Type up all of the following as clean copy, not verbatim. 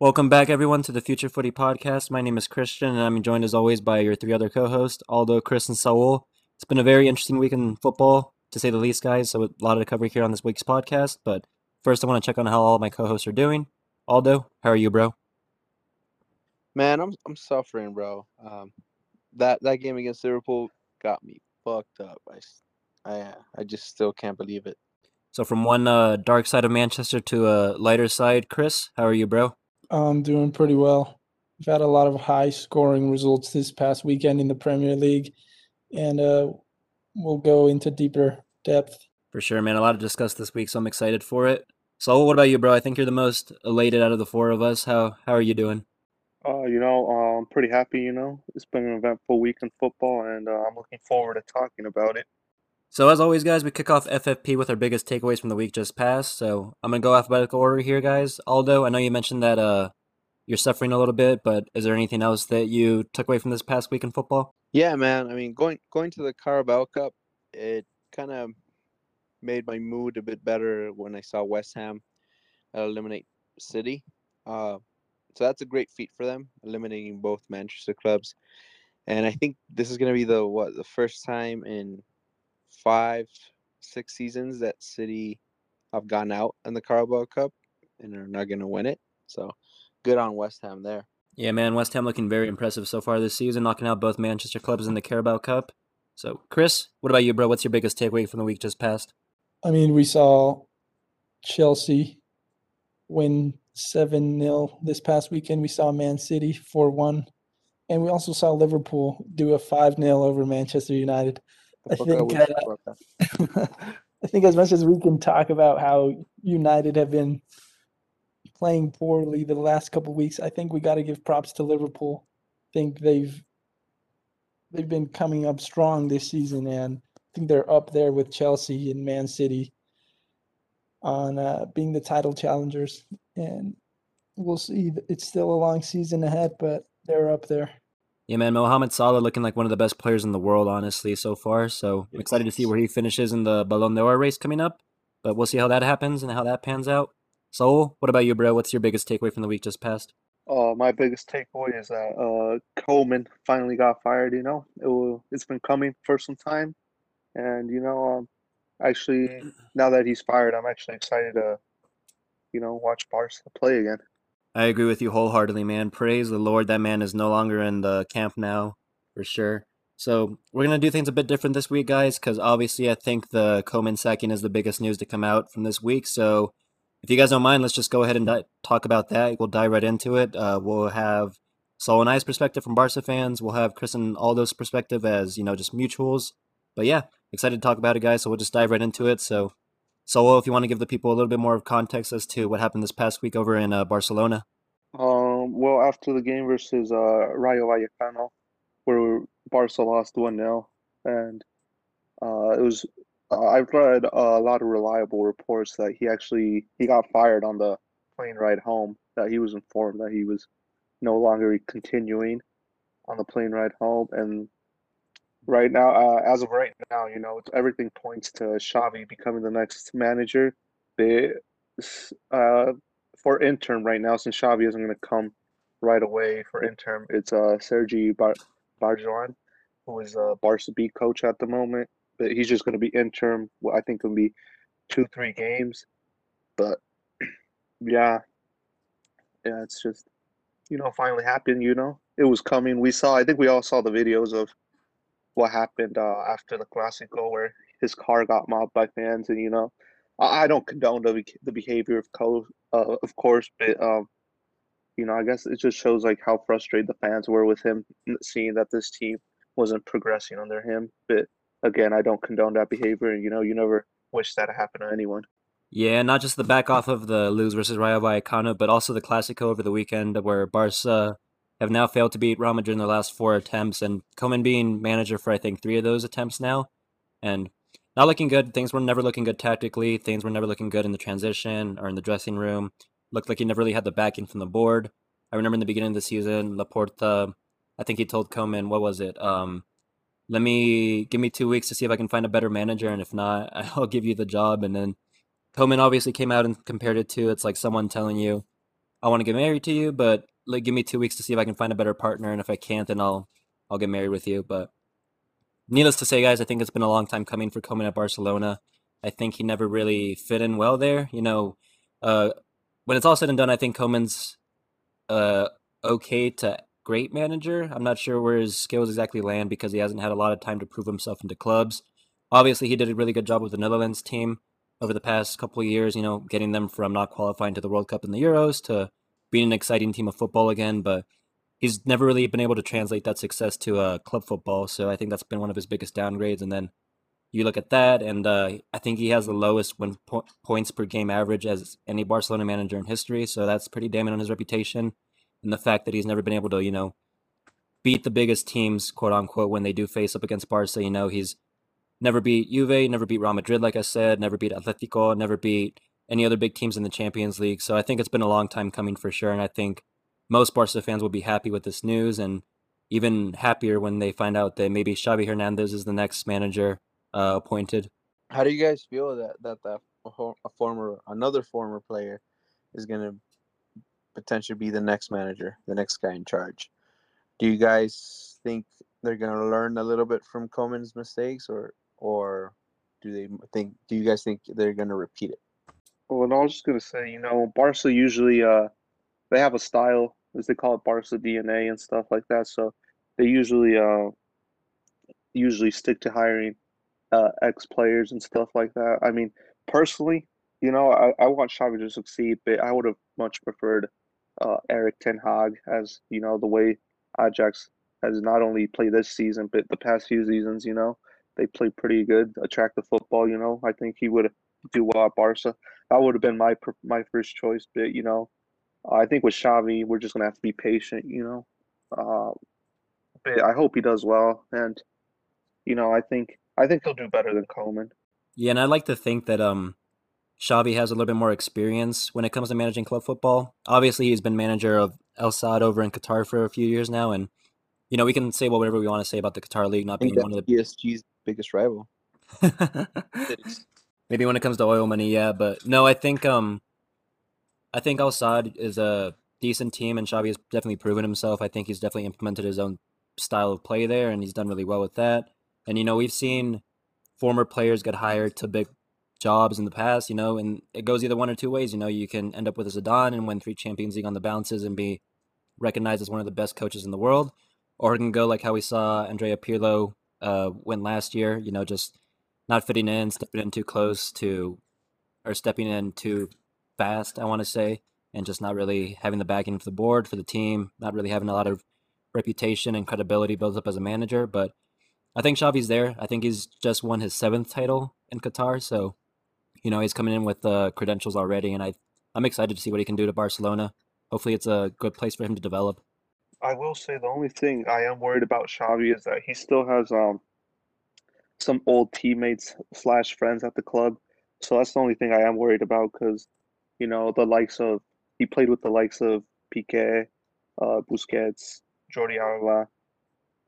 Welcome back, everyone, to the Future Footy Podcast. My name is Christian, and I'm joined, as always, by your three other co-hosts, Aldo, Chris, and Saul. It's been a very interesting week in football, to say the least, guys, so a lot to cover here on this week's podcast. But first, I want to check on how all my co-hosts are doing. Aldo, how are you, bro? Man, I'm suffering, bro. That game against Liverpool got me fucked up. I just still can't believe it. So from one dark side of Manchester to a lighter side, Chris, how are you, bro? I'm doing pretty well. We've had a lot of high-scoring results this past weekend in the Premier League, and we'll go into deeper depth. For sure, man. A lot to discuss this week, so I'm excited for it. Saul, what about you, bro? I think you're the most elated out of the four of us. How are you doing? I'm pretty happy, It's been an eventful week in football, and I'm looking forward to talking about it. So as always, guys, we kick off FFP with our biggest takeaways from the week just past. So I'm going to go alphabetical order here, guys. Aldo, I know you mentioned that you're suffering a little bit, but is there anything else that you took away from this past week in football? Yeah, man. I mean, going to the Carabao Cup, it kind of made my mood a bit better when I saw West Ham eliminate City. So that's a great feat for them, eliminating both Manchester clubs. And I think this is going to be the first time in 5-6 seasons that City have gone out in the Carabao Cup and are not going to win it. So good on West Ham there. Yeah, man, West Ham looking very impressive so far this season, knocking out both Manchester clubs in the Carabao Cup. So, Chris, what about you, bro? What's your biggest takeaway from the week just past? I mean, we saw Chelsea win 7-0 this past weekend. We saw Man City 4-1. And we also saw Liverpool do a 5-0 over Manchester United. I think as much as we can talk about how United have been playing poorly the last couple of weeks, I think we got to give props to Liverpool. I think they've been coming up strong this season, and I think they're up there with Chelsea and Man City on being the title challengers. And we'll see. It's still a long season ahead, but they're up there. Yeah, man, Mohamed Salah looking like one of the best players in the world, honestly, so far. So I'm excited to see where he finishes in the Ballon d'Or race coming up. But we'll see how that happens and how that pans out. Saul, what about you, bro? What's your biggest takeaway from the week just past? My biggest takeaway is that Koeman finally got fired, It's been coming for some time. And, actually, now that he's fired, I'm actually excited to, watch Barca play again. I agree with you wholeheartedly, man. Praise the Lord, that man is no longer in the camp now, for sure. So we're going to do things a bit different this week, guys, because obviously I think the Koeman sacking is the biggest news to come out from this week. So if you guys don't mind, let's just go ahead and talk about that. We'll dive right into it. We'll have Saul and I's perspective from Barca fans. We'll have Chris and Aldo's perspective as, just mutuals. But yeah, excited to talk about it, guys, so we'll just dive right into it. So Saul, if you want to give the people a little bit more of context as to what happened this past week over in Barcelona. Well, after the game versus Rayo Vallecano, where Barca lost 1-0, and it was I've read a lot of reliable reports that he got fired on the plane ride home, that he was informed that he was no longer continuing on the plane ride home. And right now, as of right now, everything points to Xavi becoming the next manager. For interim right now, since Xavi isn't going to come right away for interim, it's Sergi Barjuan, who is a Barca B coach at the moment. But he's just going to be interim. Well, I think it'll be 2-3 games. But yeah, it's just finally happened. It was coming. I think we all saw the videos of what happened after the Clásico, where his car got mobbed by fans, and I don't condone the behavior of course, but I guess it just shows like how frustrated the fans were with him, seeing that this team wasn't progressing under him. But again, I don't condone that behavior, and you never wish that to happen to anyone. Yeah, not just the back off of the lose versus Rayo Vallecano, but also the Clásico over the weekend, where Barca have now failed to beat Real Madrid in their last four attempts, and Koeman being manager for, I think, three of those attempts now. And not looking good. Things were never looking good tactically. Things were never looking good in the transition or in the dressing room. Looked like he never really had the backing from the board. I remember in the beginning of the season, Laporta, I think he told Koeman, what was it? Give me 2 weeks to see if I can find a better manager, and if not, I'll give you the job. And then Koeman obviously came out and compared it to, it's like someone telling you, I want to get married to you, but like, give me 2 weeks to see if I can find a better partner. And if I can't, then I'll get married with you. But needless to say, guys, I think it's been a long time coming for Koeman at Barcelona. I think he never really fit in well there. You know, when it's all said and done, I think Koeman's okay to great manager. I'm not sure where his skills exactly land because he hasn't had a lot of time to prove himself into clubs. Obviously, he did a really good job with the Netherlands team over the past couple of years, you know, getting them from not qualifying to the World Cup and the Euros to being an exciting team of football again. But he's never really been able to translate that success to club football. So I think that's been one of his biggest downgrades. And then you look at that, and I think he has the lowest points per game average as any Barcelona manager in history. So that's pretty damning on his reputation. And the fact that he's never been able to, you know, beat the biggest teams, quote unquote, when they do face up against Barca. You know, he's never beat Juve, never beat Real Madrid, like I said, never beat Atletico, never beat any other big teams in the Champions League. So I think it's been a long time coming for sure. And I think most Barca fans will be happy with this news, and even happier when they find out that maybe Xavi Hernández is the next manager appointed. How do you guys feel that another former player is going to potentially be the next manager, the next guy in charge? Do you guys think they're going to learn a little bit from Koeman's mistakes, or do you guys think they're going to repeat it? Well, I was just going to say, you know, Barca usually they have a style, as they call it, Barca DNA and stuff like that. So they usually stick to hiring ex-players and stuff like that. I mean, personally, you know, I want Xavi to succeed, but I would have much preferred Erik ten Hag, as, you know, the way Ajax has not only played this season, but the past few seasons, you know, they played pretty good, attractive football, you know. I think he would do well at Barca. That would have been my first choice, but, you know, I think with Xavi, we're just going to have to be patient, you know. But I hope he does well, and, you know, I think he'll do better than Koeman. Yeah, and I'd like to think that Xavi has a little bit more experience when it comes to managing club football. Obviously, he's been manager of El Saad over in Qatar for a few years now, and, you know, we can say whatever we want to say about the Qatar League not being one of the PSG's biggest rival. Maybe when it comes to oil money, yeah, but no, I think El Saad is a decent team, and Xavi has definitely proven himself. I think he's definitely implemented his own style of play there, and he's done really well with that. And, you know, we've seen former players get hired to big jobs in the past, you know, and it goes either one or two ways. You know, you can end up with a Zidane and win 3 Champions League on the bounces and be recognized as one of the best coaches in the world. Or it can go like how we saw Andrea Pirlo win last year, you know, just not fitting in, stepping in too fast, I want to say, and just not really having the backing of the board for the team, not really having a lot of reputation and credibility built up as a manager. But I think Xavi's there. I think he's just won his 7th title in Qatar. So, you know, he's coming in with credentials already, and I'm excited to see what he can do to Barcelona. Hopefully it's a good place for him to develop. I will say the only thing I am worried about Xavi is that he still has some old teammates / friends at the club. So that's the only thing I am worried about, because, you know, he played with the likes of Piqué, Busquets, Jordi Alba,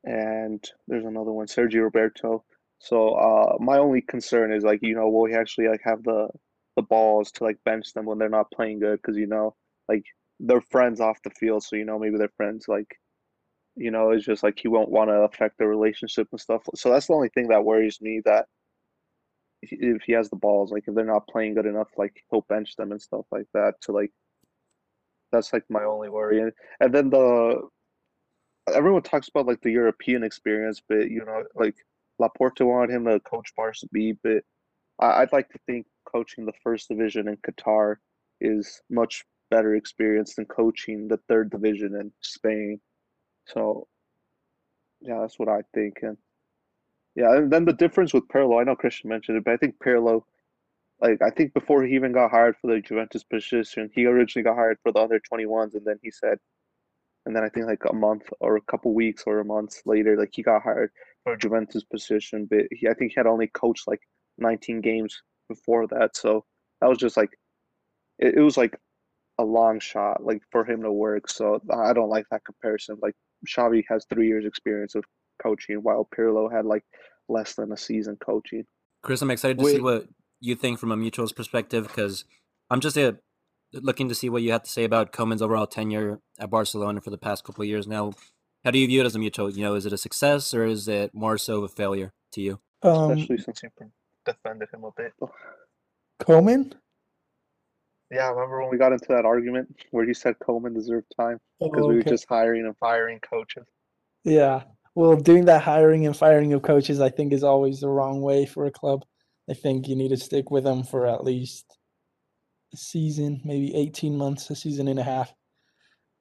and there's another one, Sergio Roberto. So my only concern is, like, you know, will he actually, like, have the balls to, like, bench them when they're not playing good? Because, you know, like, they're friends off the field, so, you know, maybe they're friends, like, you know, it's just like he won't want to affect their relationship and stuff. So that's the only thing that worries me, that if he has the balls, like, if they're not playing good enough, like, he'll bench them and stuff like that. To, like, that's, like, my only worry. And then everyone talks about, like, the European experience, but, you know, like, Laporta wanted him to coach Barca B, but I'd like to think coaching the first division in Qatar is much better experience than coaching the third division in Spain. So, yeah, that's what I think. And, yeah, and then the difference with Pirlo, I know Christian mentioned it, but I think Pirlo, like, I think before he even got hired for the Juventus position, he originally got hired for the under 21s, and then he said, and then I think, like, a month or a couple weeks or a month later, like, he got hired for Juventus position, but I think he had only coached, like, 19 games before that. So that was just, like, it was, like, a long shot, like, for him to work. So I don't like that comparison. Like, Xavi has 3 years experience of coaching, while Pirlo had, like, less than a season coaching. Chris, I'm excited to see what you think from a mutual's perspective, because I'm just a looking to see what you had to say about Koeman's overall tenure at Barcelona for the past couple of years now. How do you view it as a mutual? You know, is it a success or is it more so a failure to you? Especially since you defended him a bit. Koeman? Yeah, I remember when we got into that argument where you said Koeman deserved time because we were just hiring and firing coaches. Yeah. Well, doing that hiring and firing of coaches, I think, is always the wrong way for a club. I think you need to stick with them for at least a season, maybe 18 months, a season and a half.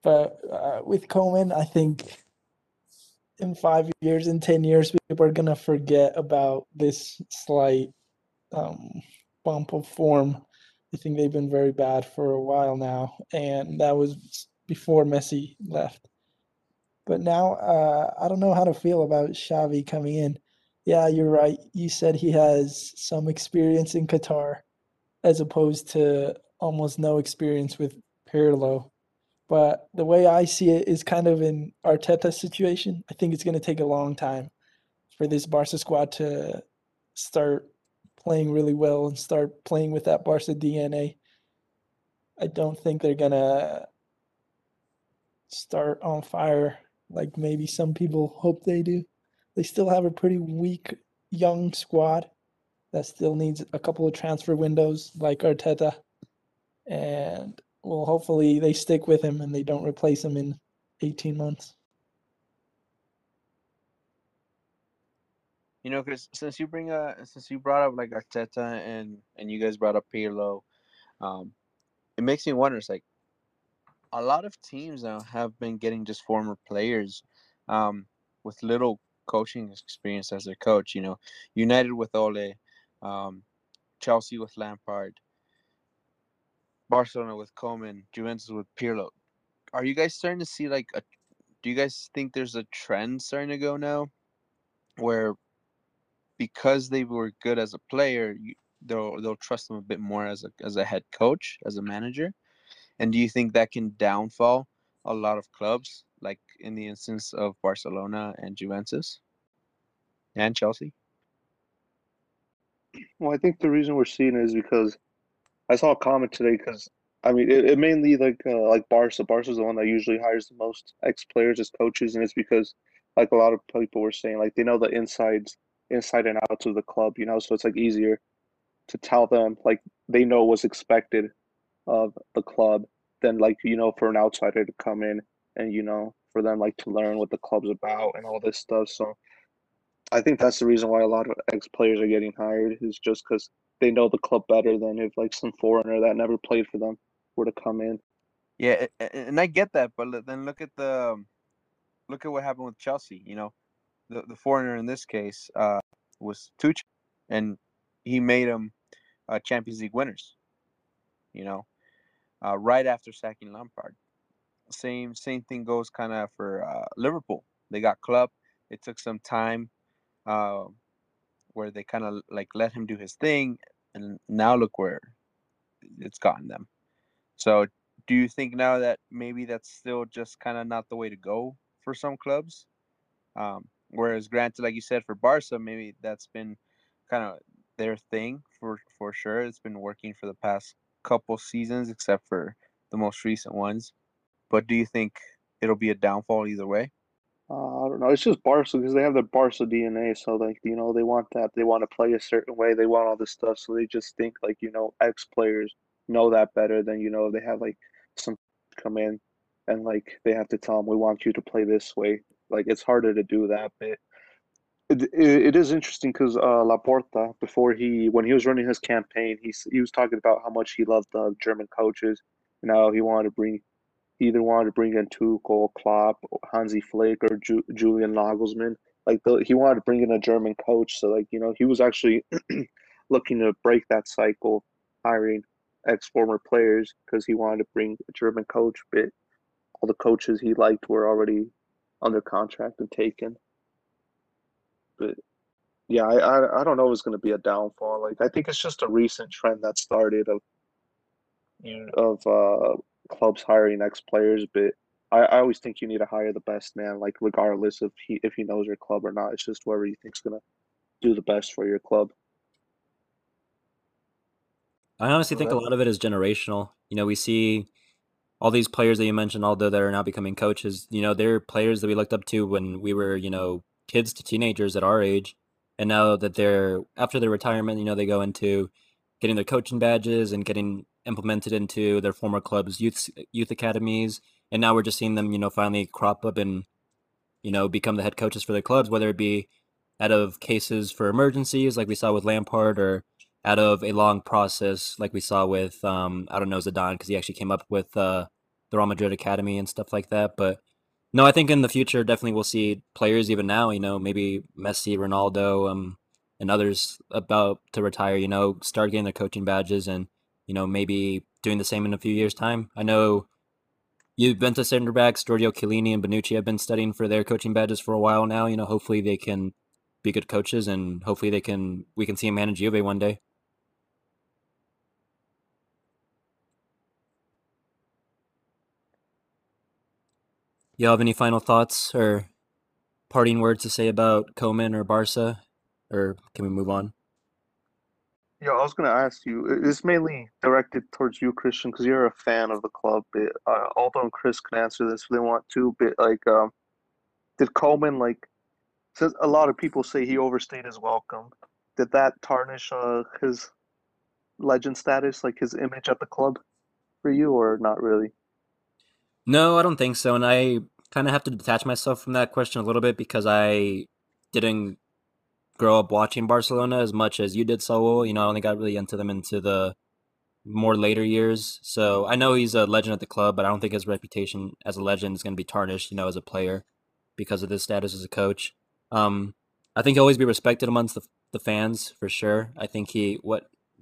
But with Koeman, I think in 5 years, in 10 years, people are going to forget about this slight bump of form. I think they've been very bad for a while now, and that was before Messi left. But now I don't know how to feel about Xavi coming in. Yeah, you're right. You said he has some experience in Qatar as opposed to almost no experience with Pirlo. But the way I see it is kind of an Arteta situation. I think it's going to take a long time for this Barca squad to start playing really well and start playing with that Barca DNA. I don't think they're going to start on fire like maybe some people hope they do. They still have a pretty weak young squad that still needs a couple of transfer windows like Arteta. And, well, hopefully they stick with him and they don't replace him in 18 months. You know, because since you brought up like Arteta and you guys brought up Pirlo, it makes me wonder. It's like a lot of teams now have been getting just former players with little coaching experience as their coach. You know, United with Ole, Chelsea with Lampard, Barcelona with Koeman, Juventus with Pirlo. Are you guys starting to see like do you guys think there's a trend starting to go now where, because they were good as a player, they'll trust them a bit more as a head coach, as a manager? And do you think that can downfall a lot of clubs, like in the instance of Barcelona and Juventus and Chelsea? Well, I think the reason we're seeing it is because I saw a comment today because, I mean, it mainly like Barca. Barca's the one that usually hires the most ex-players as coaches, and it's because like a lot of people were saying, like, they know the inside and outs of the club, you know, so it's like easier to tell them, like, they know what's expected of the club than, like, you know, for an outsider to come in and, you know, for them, like, to learn what the club's about and all this stuff. So I think that's the reason why a lot of ex-players are getting hired, is just because they know the club better than if, like, some foreigner that never played for them were to come in. Yeah, and I get that, but then look at what happened with Chelsea, you know. The foreigner in this case was Tuchel, and he made them Champions League winners, you know, right after sacking Lampard. Same thing goes kind of for Liverpool. They got Klopp. It took some time where they kind of like let him do his thing, and now look where it's gotten them. So do you think now that maybe that's still just kind of not the way to go for some clubs? Whereas, granted, like you said, for Barca, maybe that's been kind of their thing for sure. It's been working for the past couple seasons, except for the most recent ones. But do you think it'll be a downfall either way? I don't know. It's just Barca because they have the Barca DNA. So, like, you know, they want that. They want to play a certain way. They want all this stuff. So they just think, like, you know, ex-players know that better than, you know, they have, like, some come in and, like, they have to tell them, we want you to play this way. Like, it's harder to do that bit. It is interesting because Laporta, when he was running his campaign, he was talking about how much he loved the German coaches. You know, he either wanted to bring in Tuchel, Klopp, Hansi Flick, or Julian Nagelsmann. Like, he wanted to bring in a German coach. So, like, you know, he was actually looking to break that cycle, hiring ex-former players, because he wanted to bring a German coach bit. All the coaches he liked were already under contract and taken. But yeah, I don't know if it's going to be a downfall. Like, I think it's just a recent trend that started of clubs hiring ex-players. But I always think you need to hire the best man, like, regardless of if he knows your club or not. It's just whoever you think's going to do the best for your club. I honestly think a lot of it is generational. You know, we see all these players that you mentioned, although that are now becoming coaches, you know, they're players that we looked up to when we were, you know, kids to teenagers at our age. And now that they're after their retirement, you know, they go into getting their coaching badges and getting implemented into their former club's youth academies. And now we're just seeing them, you know, finally crop up and, you know, become the head coaches for their clubs, whether it be out of cases for emergencies like we saw with Lampard, or out of a long process like we saw with, Zidane, because he actually came up with the Real Madrid Academy and stuff like that. But no, I think in the future, definitely we'll see players even now, you know, maybe Messi, Ronaldo, and others about to retire, you know, start getting their coaching badges and, you know, maybe doing the same in a few years' time. I know Juventus center backs, Giorgio Chiellini and Bonucci, have been studying for their coaching badges for a while now. You know, hopefully they can be good coaches, and hopefully we can see him manage Juve one day. Y'all have any final thoughts or parting words to say about Koeman or Barca, or can we move on? Yeah, I was going to ask you, it's mainly directed towards you, Christian, because you're a fan of the club. Aldo and Chris can answer this if they want to, but did Koeman, since a lot of people say he overstayed his welcome, did that tarnish his legend status, his image at the club for you, or not really? No, I don't think so. And I kind of have to detach myself from that question a little bit, because I didn't grow up watching Barcelona as much as you did, Saul. You know, I only got really into them into the more later years. So I know he's a legend at the club, but I don't think his reputation as a legend is going to be tarnished, you know, as a player because of his status as a coach. I think he'll always be respected amongst the fans for sure. I think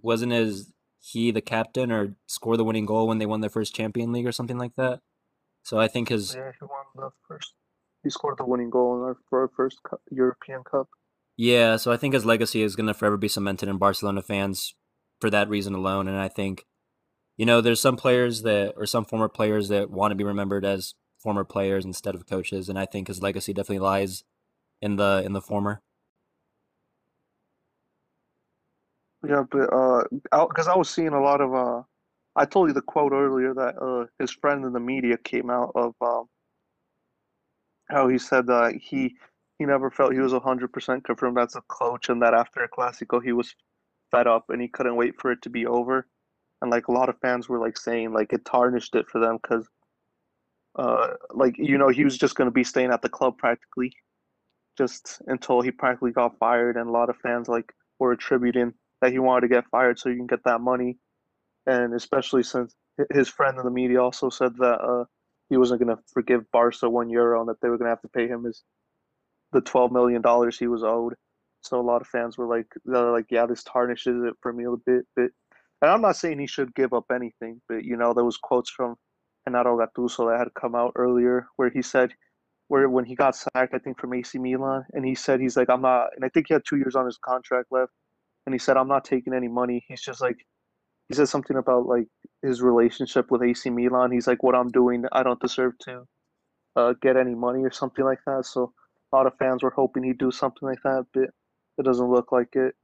wasn't he the captain or scored the winning goal when they won their first Champions League or something like that? So I think he won the first. He scored the winning goal in our first European Cup. Yeah, so I think his legacy is going to forever be cemented in Barcelona fans for that reason alone. And I think, you know, there's some players some former players that want to be remembered as former players instead of coaches. And I think his legacy definitely lies in the former. Yeah, but because I was seeing a lot of I told you the quote earlier that his friend in the media came out of how he said that he never felt he was 100% confirmed as a coach, and that after El Clásico he was fed up and he couldn't wait for it to be over. And a lot of fans were saying it tarnished it for them because he was just going to be staying at the club practically just until he practically got fired. And a lot of fans were attributing that he wanted to get fired so you can get that money. And especially since his friend in the media also said that he wasn't going to forgive Barca €1 and that they were going to have to pay him the $12 million he was owed. So a lot of fans were yeah, this tarnishes it for me a bit. And I'm not saying he should give up anything, but, you know, there was quotes from Gennaro Gattuso that had come out earlier where he said, when he got sacked, I think from AC Milan, and he said, I'm not, and I think he had 2 years on his contract left, and he said, I'm not taking any money. He's just he said something about his relationship with AC Milan. He's what I'm doing, I don't deserve to get any money or something like that. So a lot of fans were hoping he'd do something like that, but it doesn't look like it.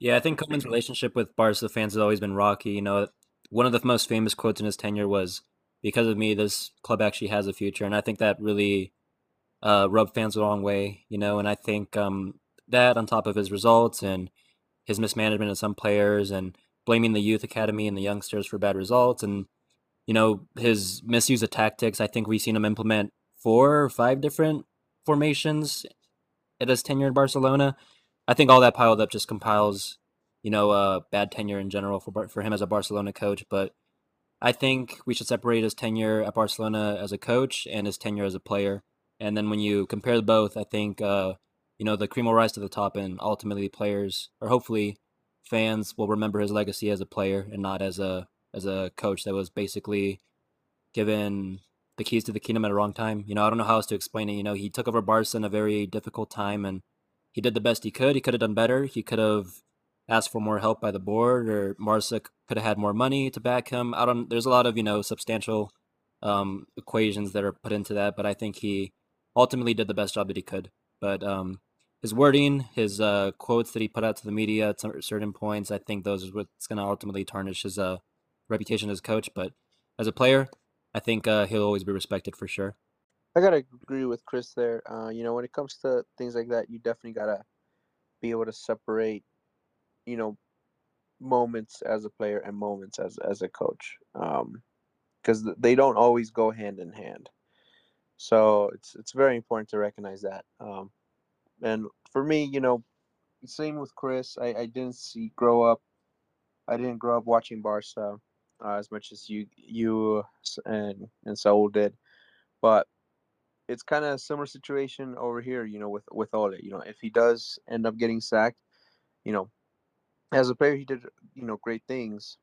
Yeah, I think Koeman's relationship with Barca fans has always been rocky. You know, one of the most famous quotes in his tenure was, because of me, this club actually has a future. And I think that really rubbed fans the wrong way, you know. And I think that on top of his results and his mismanagement of some players and blaming the youth academy and the youngsters for bad results and, you know, his misuse of tactics. I think we've seen him implement 4 or 5 different formations at his tenure in Barcelona. I think all that piled up just compiles, you know, bad tenure in general for him as a Barcelona coach. But I think we should separate his tenure at Barcelona as a coach and his tenure as a player. And then when you compare both, I think, you know, the cream will rise to the top, and ultimately players, or hopefully fans, will remember his legacy as a player and not as a coach that was basically given the keys to the kingdom at a wrong time. You know, I don't know how else to explain it. You know, he took over Barca in a very difficult time, and he did the best he could. He could have done better. He could have asked for more help by the board, or Barca could have had more money to back him. There's a lot of, you know, substantial equations that are put into that, but I think he ultimately did the best job that he could. But his wording, his quotes that he put out to the media at certain points, I think those is what's going to ultimately tarnish his reputation as coach. But as a player, I think he'll always be respected for sure. I got to agree with Chris there. You know, when it comes to things like that, you definitely got to be able to separate, you know, moments as a player and moments as a coach, because they don't always go hand in hand. So it's very important to recognize that. And for me, you know, same with Chris. I didn't grow up watching Barca as much as you and Saul did, but it's kind of a similar situation over here, you know, with Ole. You know, if he does end up getting sacked, you know, as a player, he did, you know, great things.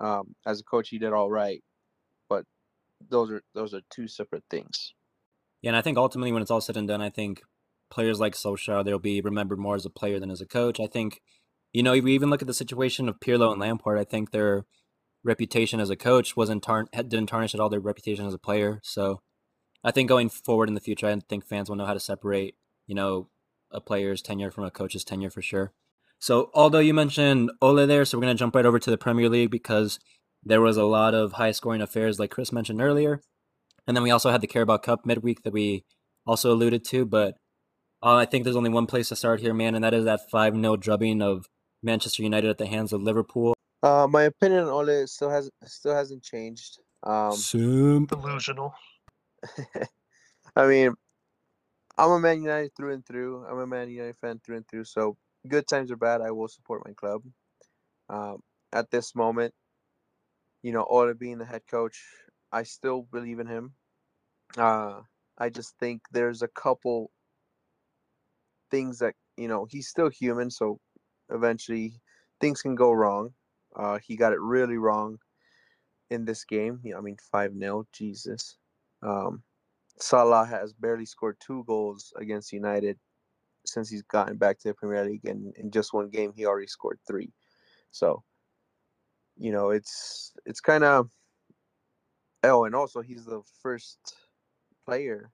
As a coach, he did all right. But those are two separate things. Yeah, and I think ultimately when it's all said and done, I think players like Solskjaer, they'll be remembered more as a player than as a coach. I think, you know, if we even look at the situation of Pirlo and Lampard, I think their reputation as a coach didn't tarnish at all their reputation as a player. So I think going forward in the future, I think fans will know how to separate, you know, a player's tenure from a coach's tenure for sure. So although you mentioned Ole there, so we're going to jump right over to the Premier League because there was a lot of high-scoring affairs like Chris mentioned earlier. And then we also had the Carabao Cup midweek that we also alluded to. But I think there's only one place to start here, man, and that is that 5-0 drubbing of Manchester United at the hands of Liverpool. My opinion on Ole still hasn't changed. Delusional. I mean, I'm a Man United through and through. I'm a Man United fan through and through, so good times or bad, I will support my club. At this moment, you know, Ole being the head coach, I still believe in him. I just think there's a couple things that, you know, he's still human, so eventually things can go wrong. He got it really wrong in this game. You know, I mean, 5-0, Jesus. Salah has barely scored 2 goals against United since he's gotten back to the Premier League, and in just one game he already scored 3. So, you know, it's kind of and also he's the first player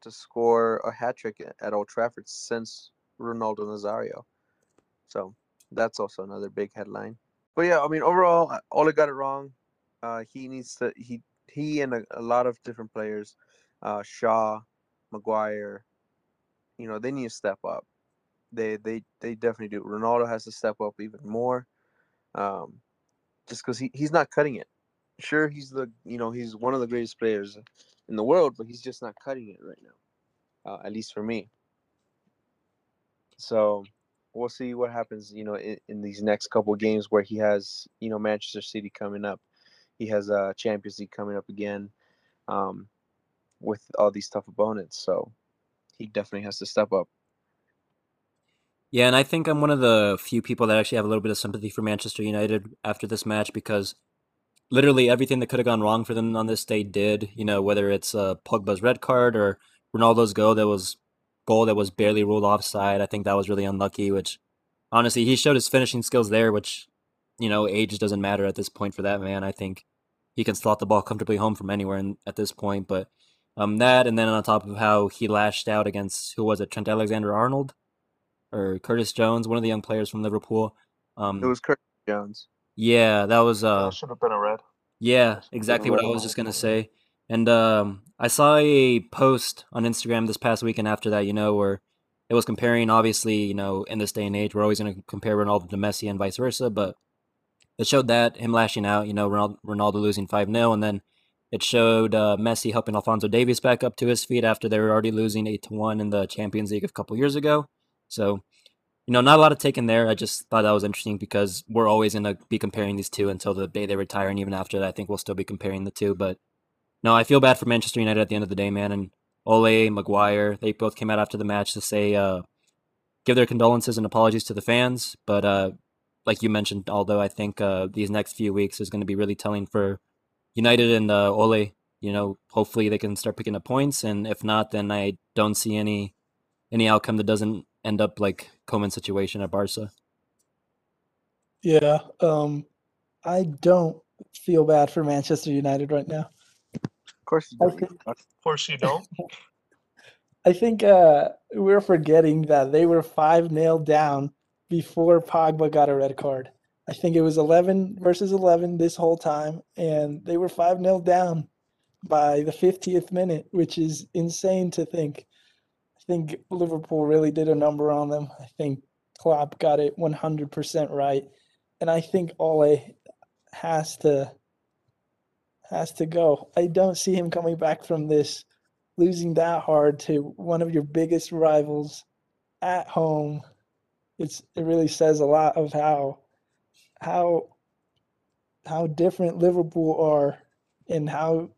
to score a hat trick at Old Trafford since Ronaldo Nazario. So that's also another big headline. But yeah, I mean, overall, Ole got it wrong. He and a lot of different players, Shaw, Maguire, you know, they need to step up. They definitely do. Ronaldo has to step up even more, just because he's not cutting it. Sure, he's one of the greatest players in the world, but he's just not cutting it right now, at least for me. So we'll see what happens, you know, in these next couple of games where he has, you know, Manchester City coming up. He has Champions League coming up again, with all these tough opponents. So he definitely has to step up. Yeah, and I think I'm one of the few people that actually have a little bit of sympathy for Manchester United after this match, because literally everything that could have gone wrong for them on this day did. You know, whether it's Pogba's red card or Ronaldo's goal that was barely ruled offside. I think that was really unlucky, which honestly, he showed his finishing skills there, which, you know, age doesn't matter at this point for that man. I think he can slot the ball comfortably home from anywhere at this point. But that, and then on top of how he lashed out against, who was it, Trent Alexander-Arnold or Curtis Jones, one of the young players from Liverpool. It was Curtis Jones. Yeah, that was... that should have been a red. Yeah, exactly what I was just going to say. And I saw a post on Instagram this past weekend after that, you know, where it was comparing, obviously, you know, in this day and age, we're always going to compare Ronaldo to Messi and vice versa, but it showed that, him lashing out, you know, Ronaldo losing 5-0, and then it showed Messi helping Alphonso Davies back up to his feet after they were already losing 8-1 in the Champions League a couple years ago. So, you know, not a lot of taken there. I just thought that was interesting because we're always going to be comparing these two until the day they retire. And even after that, I think we'll still be comparing the two. But no, I feel bad for Manchester United at the end of the day, man. And Ole, Maguire, they both came out after the match to say, give their condolences and apologies to the fans. But like you mentioned, although I think these next few weeks is going to be really telling for United and Ole. You know, hopefully they can start picking up points. And if not, then I don't see any outcome that doesn't end up like Koeman's situation at Barca. Yeah, I don't feel bad for Manchester United right now. Of course you don't. I think we're forgetting that they were 5-0 down before Pogba got a red card. I think it was 11 versus 11 this whole time, and they were 5-0 down by the 50th minute, which is insane to think. I think Liverpool really did a number on them. I think Klopp got it 100% right, and I think Ole has to go. I don't see him coming back from this, losing that hard to one of your biggest rivals at home. It really says a lot of how different Liverpool are and how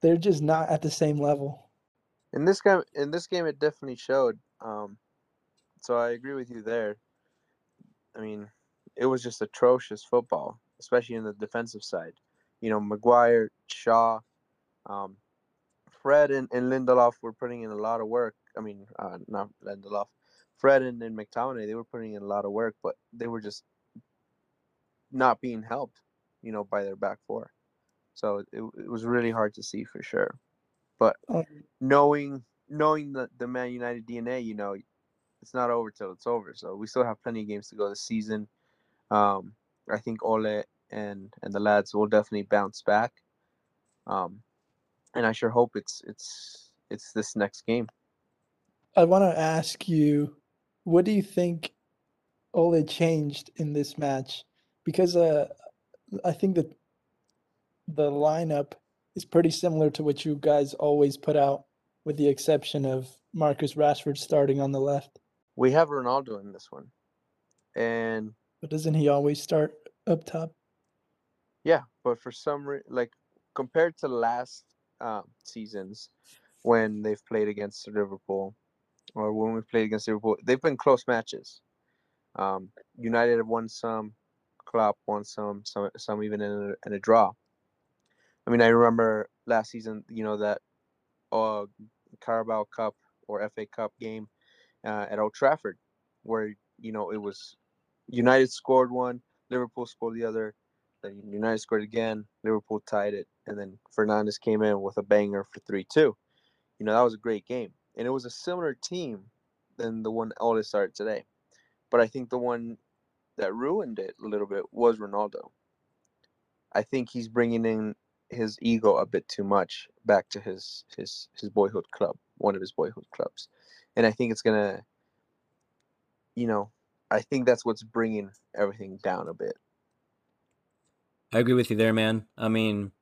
they're just not at the same level. In this game, it definitely showed. So I agree with you there. I mean, it was just atrocious football, especially in the defensive side. You know, Maguire, Shaw, Fred and Lindelof were putting in a lot of work. I mean, not Lindelof. Fred and McTominay, they were putting in a lot of work, but they were just not being helped, you know, by their back four. So it was really hard to see for sure. But knowing the Man United DNA, you know, it's not over till it's over. So we still have plenty of games to go this season. I think Ole and the lads will definitely bounce back. And I sure hope it's this next game. I want to ask you, what do you think Ole changed in this match? Because I think that the lineup is pretty similar to what you guys always put out, with the exception of Marcus Rashford starting on the left. We have Ronaldo in this one. But doesn't he always start up top? Yeah, but for some reason, like, compared to last seasons when they've played against Liverpool, or when we played against Liverpool, they've been close matches. United have won some, Klopp won some even in a draw. I mean, I remember last season, you know, that Carabao Cup or FA Cup game at Old Trafford, where, you know, it was United scored one, Liverpool scored the other, then United scored again, Liverpool tied it, and then Fernandes came in with a banger for 3-2. You know, that was a great game. And it was a similar team than the one Ole started today. But I think the one that ruined it a little bit was Ronaldo. I think he's bringing in his ego a bit too much back to his boyhood club, one of his boyhood clubs. And I think it's going to, you know, I think that's what's bringing everything down a bit. I agree with you there, man. I mean,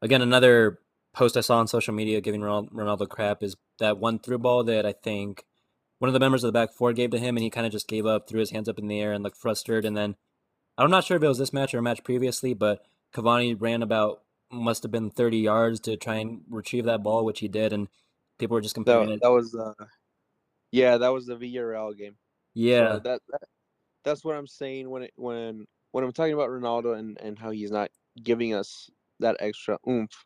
again, another post I saw on social media giving Ronaldo crap is that one through ball that I think one of the members of the back four gave to him, and he kind of just gave up, threw his hands up in the air and looked frustrated. And then I'm not sure if it was this match or a match previously, but Cavani ran about, must have been 30 yards to try and retrieve that ball, which he did. And people were just complaining. That was the Villarreal game. Yeah. So that's what I'm saying when I'm talking about Ronaldo and how he's not giving us that extra oomph,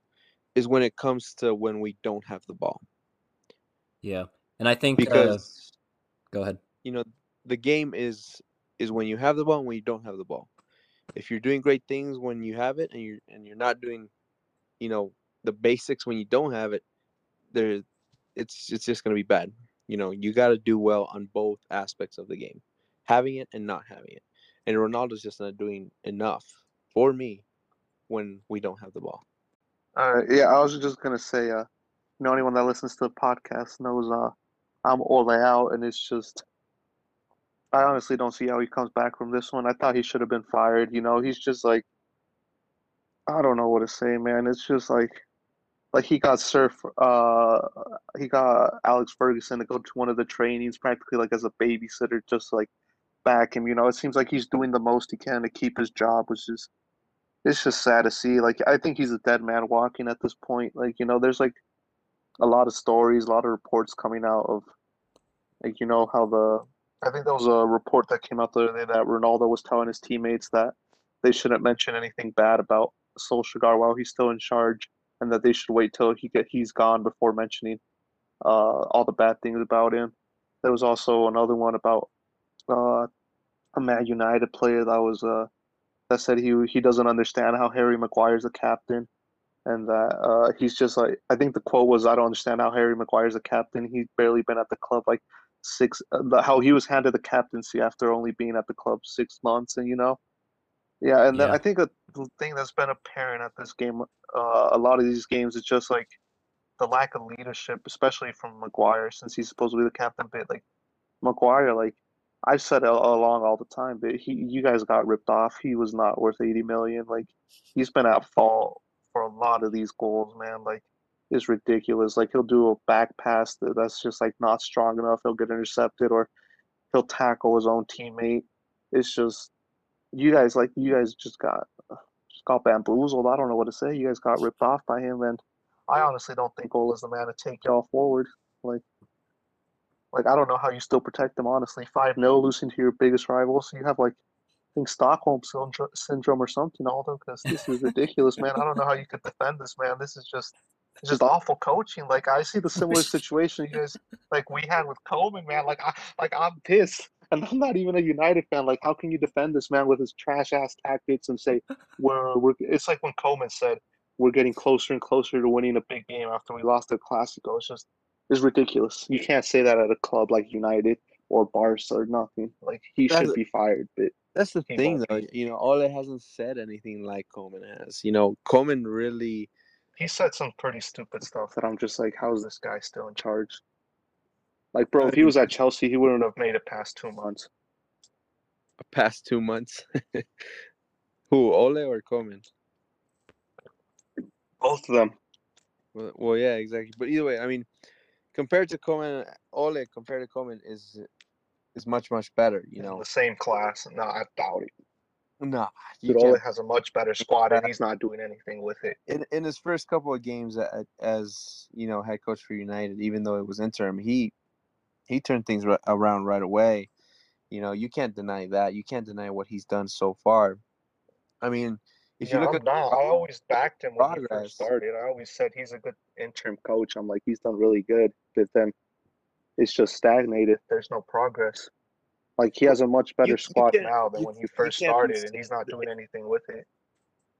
is when it comes to when we don't have the ball. Yeah. And I think because go ahead. You know, the game is when you have the ball and when you don't have the ball. If you're doing great things when you have it, and you're not doing, you know, the basics when you don't have it, it's just going to be bad. You know, you got to do well on both aspects of the game, having it and not having it. And Ronaldo's just not doing enough for me when we don't have the ball. Yeah, I was just going to say, you know, anyone that listens to the podcast knows I'm all out, and it's just, I honestly don't see how he comes back from this one. I thought he should have been fired. You know, he's just like, I don't know what to say, man. It's just like he got Alex Ferguson to go to one of the trainings practically like as a babysitter, just like back him. You know, it seems like he's doing the most he can to keep his job, which is, it's just sad to see. Like, I think he's a dead man walking at this point. Like, you know, there's like a lot of stories, a lot of reports coming out of, like, you know, how I think there was a report that came out the other day that Ronaldo was telling his teammates that they shouldn't mention anything bad about Solskjaer while he's still in charge, and that they should wait till he's gone before mentioning all the bad things about him. There was also another one about a Man United player that said he doesn't understand how Harry Maguire's the captain, and that he's just like, I think the quote was, I don't understand how Harry Maguire's a captain. He's barely been at the club like how he was handed the captaincy after only being at the club 6 months, and you know. Yeah, and then I think the thing that's been apparent at this game, a lot of these games, is just like the lack of leadership, especially from Maguire, since he's supposed to be the captain. But like Maguire, like I've said it along all the time, but you guys got ripped off. He was not worth $80 million. Like he's been at fault for a lot of these goals, man. Like it's ridiculous. Like he'll do a back pass that's just like not strong enough. He'll get intercepted, or he'll tackle his own teammate. It's just. You guys just got bamboozled. I don't know what to say. You guys got ripped off by him, and I honestly don't think Ole is the man to take y'all forward. Like I don't know how you still protect them. Honestly, 5-0 losing to your biggest rival, so you have like I think Stockholm syndrome or something, Aldo. Because this is ridiculous, man. I don't know how you could defend this, man. This is just. It's just awful coaching. Like I see the similar situation you guys like we had with Koeman, man. I'm pissed, and I'm not even a United fan. Like, how can you defend this man with his trash ass tactics and say we're? It's like when Koeman said we're getting closer and closer to winning a big game after we lost the Clásico. It's ridiculous. You can't say that at a club like United or Barca or nothing. Like he should be fired, but. That's the thing, though. You know, Ole hasn't said anything like Koeman has. You know, Koeman really. He said some pretty stupid stuff that I'm just like, how is this guy still in charge? Like, bro, if he was at Chelsea, he wouldn't have made it past 2 months. Past 2 months? Who, Ole or Koeman? Both of them. Well, yeah, exactly. But either way, I mean, compared to Koeman is much, much better, you know. The same class. No, I doubt it. No, but Ole has a much better squad, and he's not doing anything with it. In his first couple of games as you know, head coach for United, even though it was interim, he turned things around right away. You know, you can't deny that. You can't deny what he's done so far. I mean, I always backed him when he first started. I always said he's a good interim coach. I'm like, he's done really good, but then it's just stagnated. There's no progress. Like, he has a much better squad now than when he first started, and he's not doing anything with it.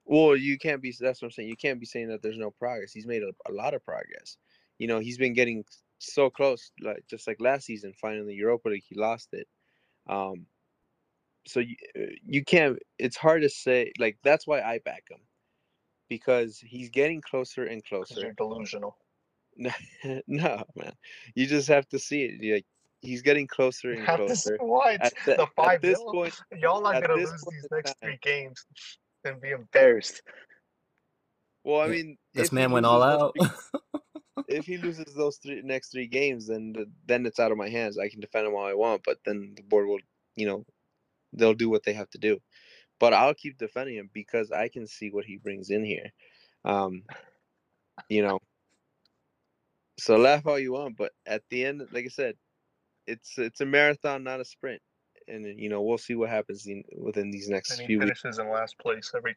Well, that's what I'm saying. You can't be saying that there's no progress. He's made a lot of progress. You know, he's been getting so close, like just like last season, finally, Europa League, he lost it. So you can't – it's hard to say – like, that's why I back him, because he's getting closer and closer. You're delusional. No, man. You just have to see it. Like, he's getting closer and closer. The 5-0 point, y'all are gonna lose these next three games and be embarrassed. Well, I mean, this man went all out. If he loses those next three games, then it's out of my hands. I can defend him all I want, but then the board will, you know, they'll do what they have to do. But I'll keep defending him because I can see what he brings in here. You know, so laugh all you want, but at the end, like I said. It's a marathon, not a sprint, and you know we'll see what happens within these next few weeks. He finishes in last place every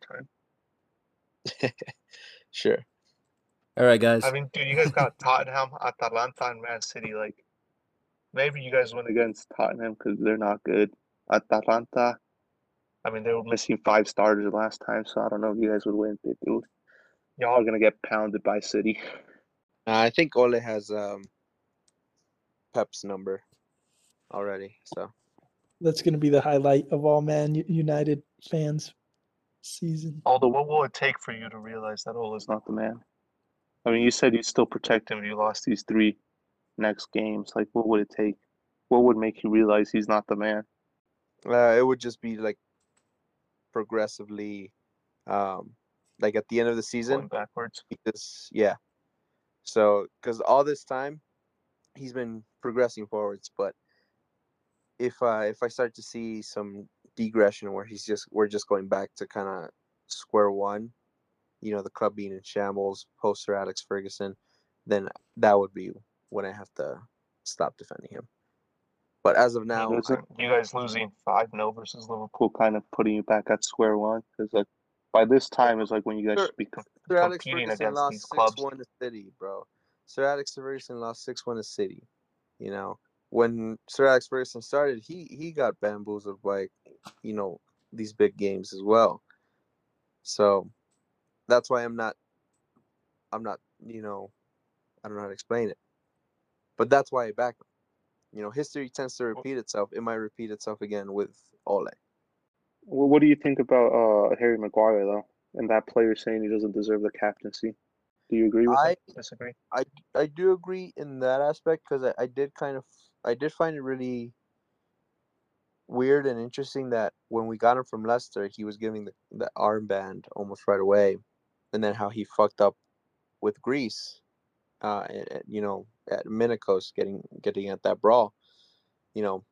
time. Sure. All right, guys. I mean, dude, you guys got Tottenham, Atalanta, and Man City. Like, maybe you guys went against Tottenham because they're not good. Atalanta, I mean, they were missing 5 starters last time, so I don't know if you guys would win. But dude, y'all are gonna get pounded by City. I think Ole has Pep's number. Already, so that's going to be the highlight of all Man United fans' season. Although, what will it take for you to realize that Ole is not the man? I mean, you said you'd still protect him if you lost these 3 next games. Like, what would it take? What would make you realize he's not the man? It would just be like progressively, like at the end of the season, going backwards. Yeah. So, because all this time, he's been progressing forwards, but. If I start to see some degression where we're just going back to kind of square one, you know, the club being in shambles, post Sir Alex Ferguson, then that would be when I have to stop defending him. But as of now, you guys losing 5-0 versus Liverpool kind of putting you back at square one, because like by this time is like when you guys should be competing against these clubs. Sir Alex Ferguson lost 6-1 to City, bro. Sir Alex Ferguson lost 6-1 to City, you know. When Sir Alex Ferguson started, he got bamboozled by, you know, these big games as well. So that's why I'm not I'm not, you know, I don't know how to explain it. But that's why I back him. You know, history tends to repeat itself. It might repeat itself again with Ole. Well, what do you think about Harry Maguire, though, and that player saying he doesn't deserve the captaincy? Do you agree with that? Disagree. I do agree in that aspect, because I did find it really weird and interesting that when we got him from Leicester, he was giving the armband almost right away, and then how he fucked up with Greece, you know, at Minikos getting at that brawl. You know,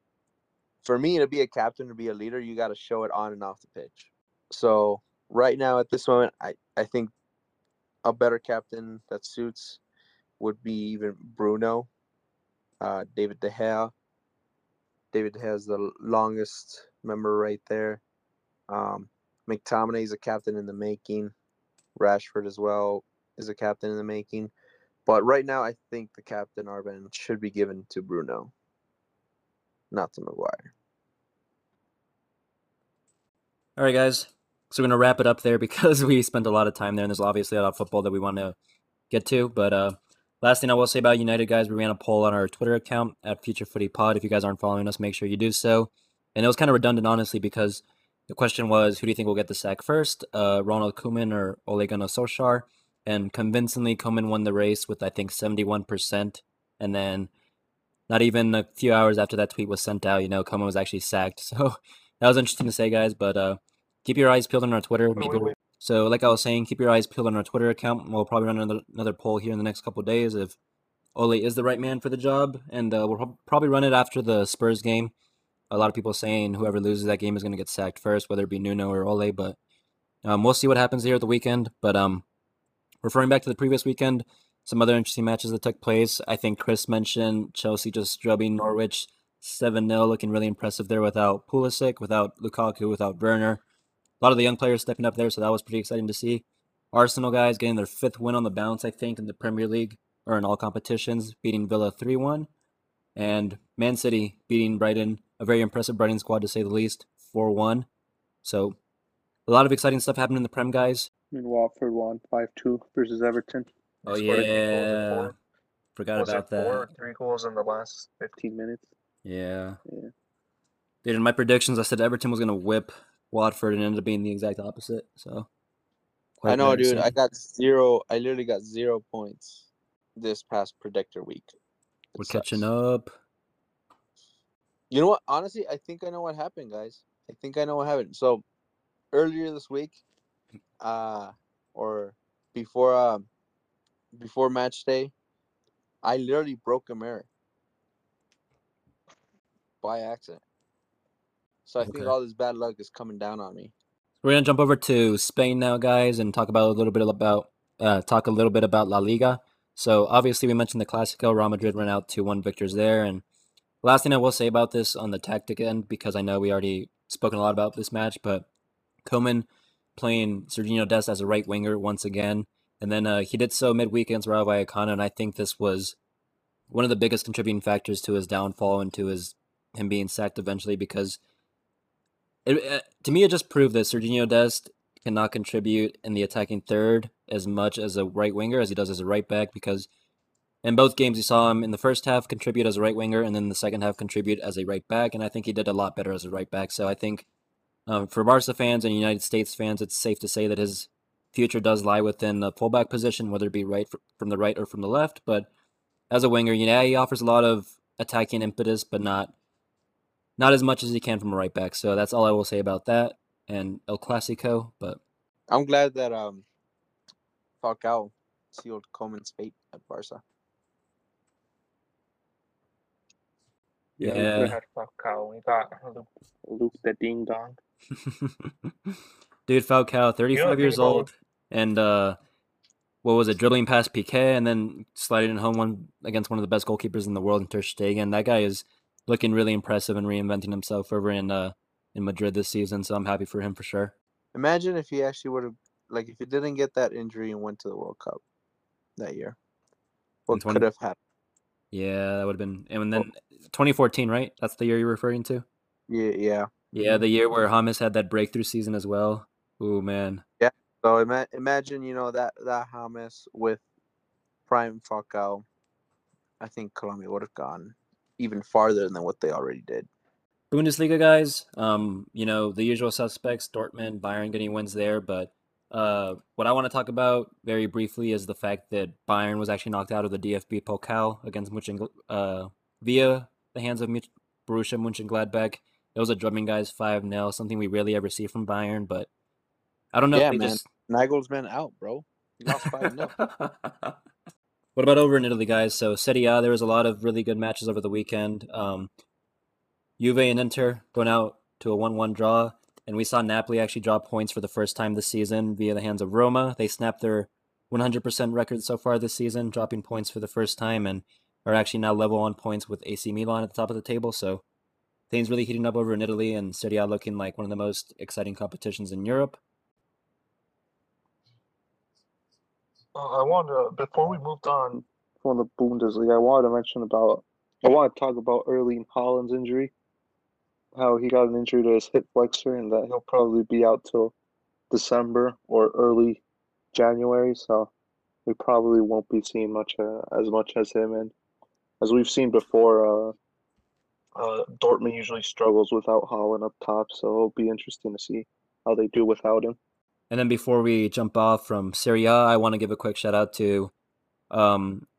for me to be a captain, to be a leader, you got to show it on and off the pitch. So right now at this moment, I think a better captain that suits would be even Bruno, David De Gea. David De Gea is the longest member right there. McTominay is a captain in the making. Rashford as well is a captain in the making. But right now, I think the captain armband should be given to Bruno, not to Maguire. All right, guys. So we're going to wrap it up there because we spent a lot of time there, and there's obviously a lot of football that we want to get to. But last thing I will say about United, guys, we ran a poll on our Twitter account at Future Footy Pod. If you guys aren't following us, make sure you do so. And it was kind of redundant, honestly, because the question was, who do you think will get the sack first, Ronald Koeman or Ole Gunnar Solskjaer? And convincingly, Koeman won the race with, I think, 71%. And then not even a few hours after that tweet was sent out, you know, Koeman was actually sacked. So that was interesting to say, guys. But keep your eyes peeled on our Twitter. So like I was saying, keep your eyes peeled on our Twitter account. We'll probably run another poll here in the next couple of days if Ole is the right man for the job. And we'll probably run it after the Spurs game. A lot of people saying whoever loses that game is going to get sacked first, whether it be Nuno or Ole. But we'll see what happens here at the weekend. But referring back to the previous weekend, some other interesting matches that took place. I think Chris mentioned Chelsea just drubbing Norwich 7-0, looking really impressive there without Pulisic, without Lukaku, without Werner. A lot of the young players stepping up there, so that was pretty exciting to see. Arsenal, guys, getting their 5th win on the bounce, I think, in the Premier League, or in all competitions, beating Villa 3-1. And Man City beating Brighton, a very impressive Brighton squad to say the least, 4-1. So a lot of exciting stuff happening in the Prem, guys. And Watford won 5-2 versus Everton. Oh, yeah. Forgot about that. 4 or 3 goals in the last 15 minutes. Yeah. Dude, in my predictions, I said Everton was going to whip Watford and ended up being the exact opposite. So I know, dude. I literally got 0 points this past predictor week. We're catching up. You know what? Honestly, I think I know what happened, guys. So earlier this week, before match day, I literally broke a mirror by accident. So I think all this bad luck is coming down on me. We're gonna jump over to Spain now, guys, and talk a little bit about La Liga. So obviously we mentioned the Clásico. Real Madrid ran out 2-1 victors there. And last thing I will say about this on the tactic end, because I know we already spoken a lot about this match, but Koeman playing Serginho Dest as a right winger once again. And then he did so midweek against Rayo Vallecano, and I think this was one of the biggest contributing factors to his downfall and to him being sacked eventually, because to me it just proved that Serginho Dest cannot contribute in the attacking third as much as a right winger as he does as a right back, because in both games you saw him in the first half contribute as a right winger and then the second half contribute as a right back, and I think he did a lot better as a right back. So I think for Barca fans and United States fans, it's safe to say that his future does lie within the fullback position, whether it be from the right or from the left. But as a winger, he offers a lot of attacking impetus, but not as much as he can from a right back. So that's all I will say about that and El Clásico. But I'm glad that Falcao sealed Koeman's fate at Barca. Yeah. We had Falcao. We got Luke the Ding Dong. Dude, Falcao, 35 years old, and dribbling past Piqué and then sliding it home against one of the best goalkeepers in the world in Ter Stegen. That guy is looking really impressive and reinventing himself over in Madrid this season, so I'm happy for him for sure. Imagine if he actually would have, if he didn't get that injury and went to the World Cup that year. What could have happened? Yeah, that would have been. And then 2014, right? That's the year you're referring to? Yeah. Yeah, the year where James had that breakthrough season as well. Ooh, man. Yeah, So imagine, you know, that James with prime Falcao. I think Colombia would have gone even farther than what they already did. Bundesliga guys, you know, the usual suspects, Dortmund, Bayern getting wins there. But what I want to talk about very briefly is the fact that Bayern was actually knocked out of the DFB Pokal against Mönchengladbach via the hands of Borussia Mönchengladbach. It was a drumming, guys, 5-0, something we rarely ever see from Bayern. But I don't know. Yeah, if they just... Nagelsmann out, bro. He lost 5-0. What about over in Italy, guys? So Serie A, there was a lot of really good matches over the weekend. Juve and Inter going out to a 1-1 draw, and we saw Napoli actually draw points for the first time this season via the hands of Roma. They snapped their 100% record so far this season, dropping points for the first time, and are actually now level on points with AC Milan at the top of the table. So things really heating up over in Italy, and Serie A looking like one of the most exciting competitions in Europe. I want to, before we moved on from the Bundesliga, I want to talk about Erling Haaland's injury, how he got an injury to his hip flexor, and that he'll probably be out till December or early January. So we probably won't be seeing much as him. And as we've seen before, Dortmund usually struggles without Haaland up top. So it'll be interesting to see how they do without him. And then before we jump off from Serie A, I want to give a quick shout-out to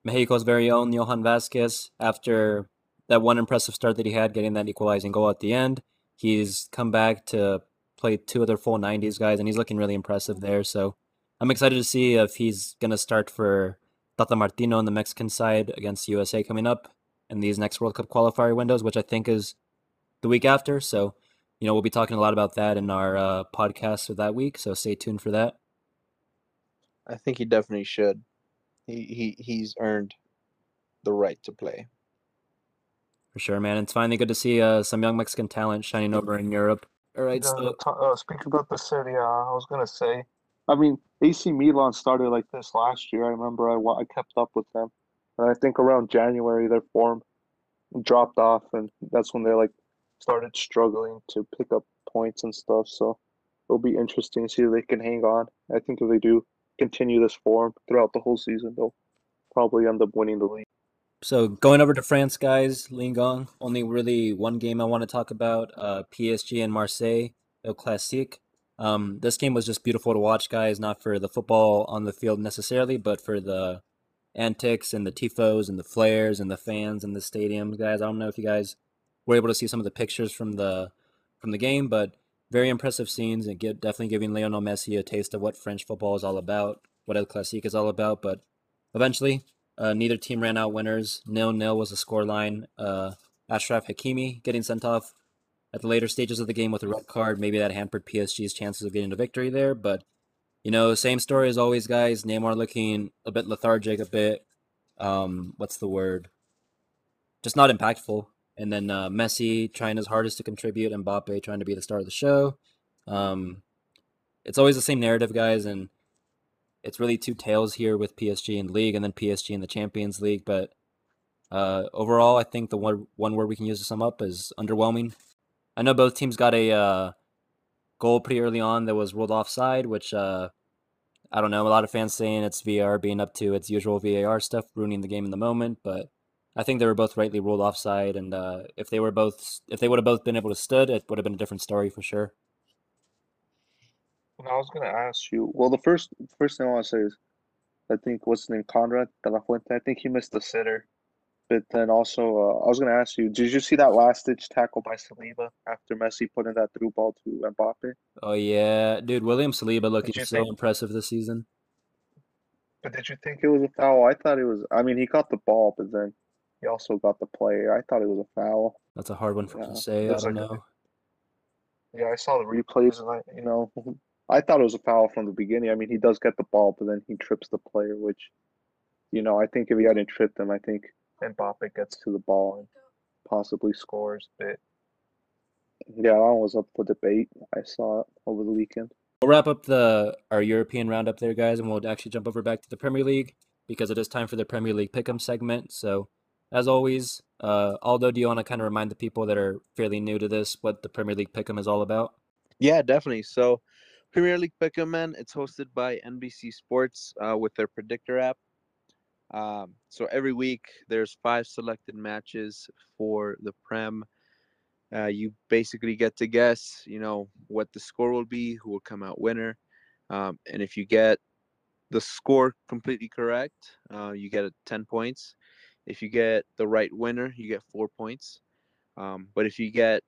Mexico's very own Johan Vazquez. After that one impressive start that he had, getting that equalizing goal at the end, he's come back to play two other full 90s, guys, and he's looking really impressive there. So I'm excited to see if he's going to start for Tata Martino on the Mexican side against USA coming up in these next World Cup qualifier windows, which I think is the week after, so... You know, we'll be talking a lot about that in our podcast for that week, so stay tuned for that. I think he definitely should. He's earned the right to play. For sure, man. It's finally good to see some young Mexican talent shining over in Europe. All right, speaking about the Serie A, I was going to say, I mean, AC Milan started like this last year. I remember I kept up with them. And I think around January, their form dropped off, and that's when they're like, started struggling to pick up points and stuff, so it'll be interesting to see if they can hang on. I think if they do continue this form throughout the whole season, they'll probably end up winning the league. So going over to France, guys, Ligue 1, only really one game I want to talk about, PSG and Marseille, El Clásico. This game was just beautiful to watch, guys, not for the football on the field necessarily, but for the antics and the tifos and the flares and the fans and the stadiums, guys. I don't know if you guys... We're able to see some of the pictures from the game, but very impressive scenes and definitely giving Lionel Messi a taste of what French football is all about, what El Clásico is all about. But eventually, neither team ran out winners. 0-0 was the scoreline. Achraf Hakimi getting sent off at the later stages of the game with a red card. Maybe that hampered PSG's chances of getting a victory there. But, you know, same story as always, guys. Neymar looking a bit lethargic, a bit, just not impactful. And then Messi trying his hardest to contribute, Mbappe trying to be the star of the show. It's always the same narrative, guys, and it's really two tales here with PSG in League and then PSG in the Champions League. But overall, I think the one word we can use to sum up is underwhelming. I know both teams got a goal pretty early on that was ruled offside, which I don't know, a lot of fans saying it's VAR being up to its usual VAR stuff, ruining the game in the moment, but... I think they were both rightly ruled offside, and if they would have both been able to stood, it would have been a different story for sure. And I was going to ask you. Well, the first thing I want to say is, I think what's his name, Conrad De La Fuente. I think he missed the sitter, but then also I was going to ask you, did you see that last ditch tackle by Saliba after Messi put in that through ball to Mbappe? Oh yeah, dude, William Saliba looking so impressive this season. But did you think it was a foul? I thought it was. I mean, he caught the ball, but then. He also got the player. I thought it was a foul. That's a hard one for him to say. I don't know. Yeah, I saw the replays, and I thought it was a foul from the beginning. I mean, he does get the ball, but then he trips the player, which, you know, I think if he hadn't tripped him, I think Mbappe gets to the ball and possibly scores. But yeah, that was up for debate. I saw it over the weekend. We'll wrap up our European roundup there, guys, and we'll actually jump over back to the Premier League because it is time for the Premier League Pick'em segment. So. As always, Aldo, do you want to kind of remind the people that are fairly new to this what the Premier League Pick'em is all about? Yeah, definitely. So Premier League Pick'em, man. It's hosted by NBC Sports with their Predictor app. So every week there's 5 selected matches for the Prem. You basically get to guess, you know, what the score will be, who will come out winner. And if you get the score completely correct, you get 10 points. If you get the right winner, you get 4 points. But if you get,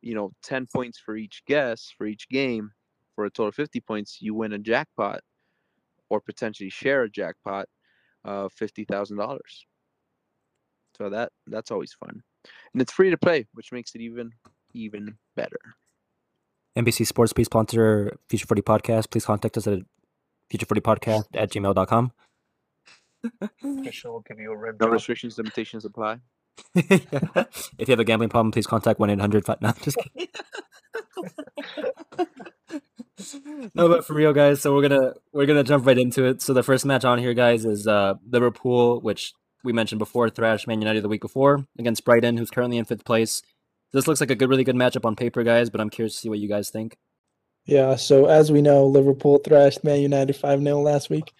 you know, 10 points for each guess, for each game, for a total of 50 points, you win a jackpot or potentially share a jackpot of $50,000. So that's always fun. And it's free to play, which makes it even better. NBC Sports, please sponsor Future Footy Podcast. Please contact us at futurefootypodcast@gmail.com. We'll give you a red no restrictions, limitations apply. Yeah. If you have a gambling problem, please contact 1-800. No, just kidding. No, but for real, guys. So we're gonna jump right into it. So the first match on here, guys, is Liverpool, which we mentioned before, thrashed Man United the week before against Brighton, who's currently in 5th place. This looks like a really good matchup on paper, guys, but I'm curious to see what you guys think. Yeah, so as we know, Liverpool thrashed Man United 5-0 last week.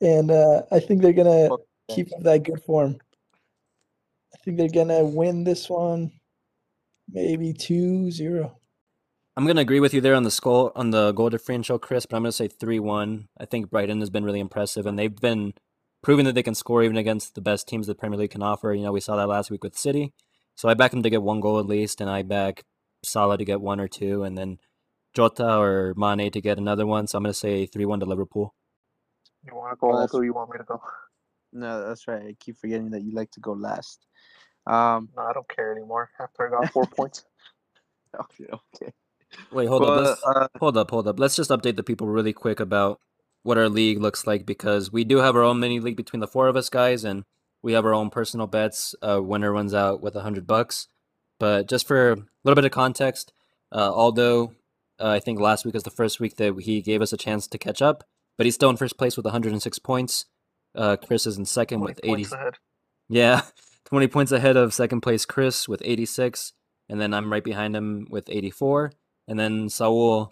And I think they're going to keep up that good form. I think they're going to win this one maybe 2-0. I'm going to agree with you there on the score, on the goal differential, Chris, but I'm going to say 3-1. I think Brighton has been really impressive, and they've been proving that they can score even against the best teams the Premier League can offer. You know, we saw that last week with City. So I back him to get 1 goal at least, and I back Salah to get 1 or 2, and then Jota or Mane to get another one. So I'm going to say 3-1 to Liverpool. You want to go last, or you want me to go? No, that's right. I keep forgetting that you like to go last. No, I don't care anymore after I got 4 points. Okay. Wait, hold up. Hold up. Let's just update the people really quick about what our league looks like, because we do have our own mini league between the 4 of us, guys, and we have our own personal bets. Winner runs out with $100. But just for a little bit of context, Aldo, I think last week was the first week that he gave us a chance to catch up, but he's still in 1st place with 106 points. Chris is in 2nd with 80. Yeah, 20 points ahead of 2nd place Chris with 86, and then I'm right behind him with 84. And then Saul,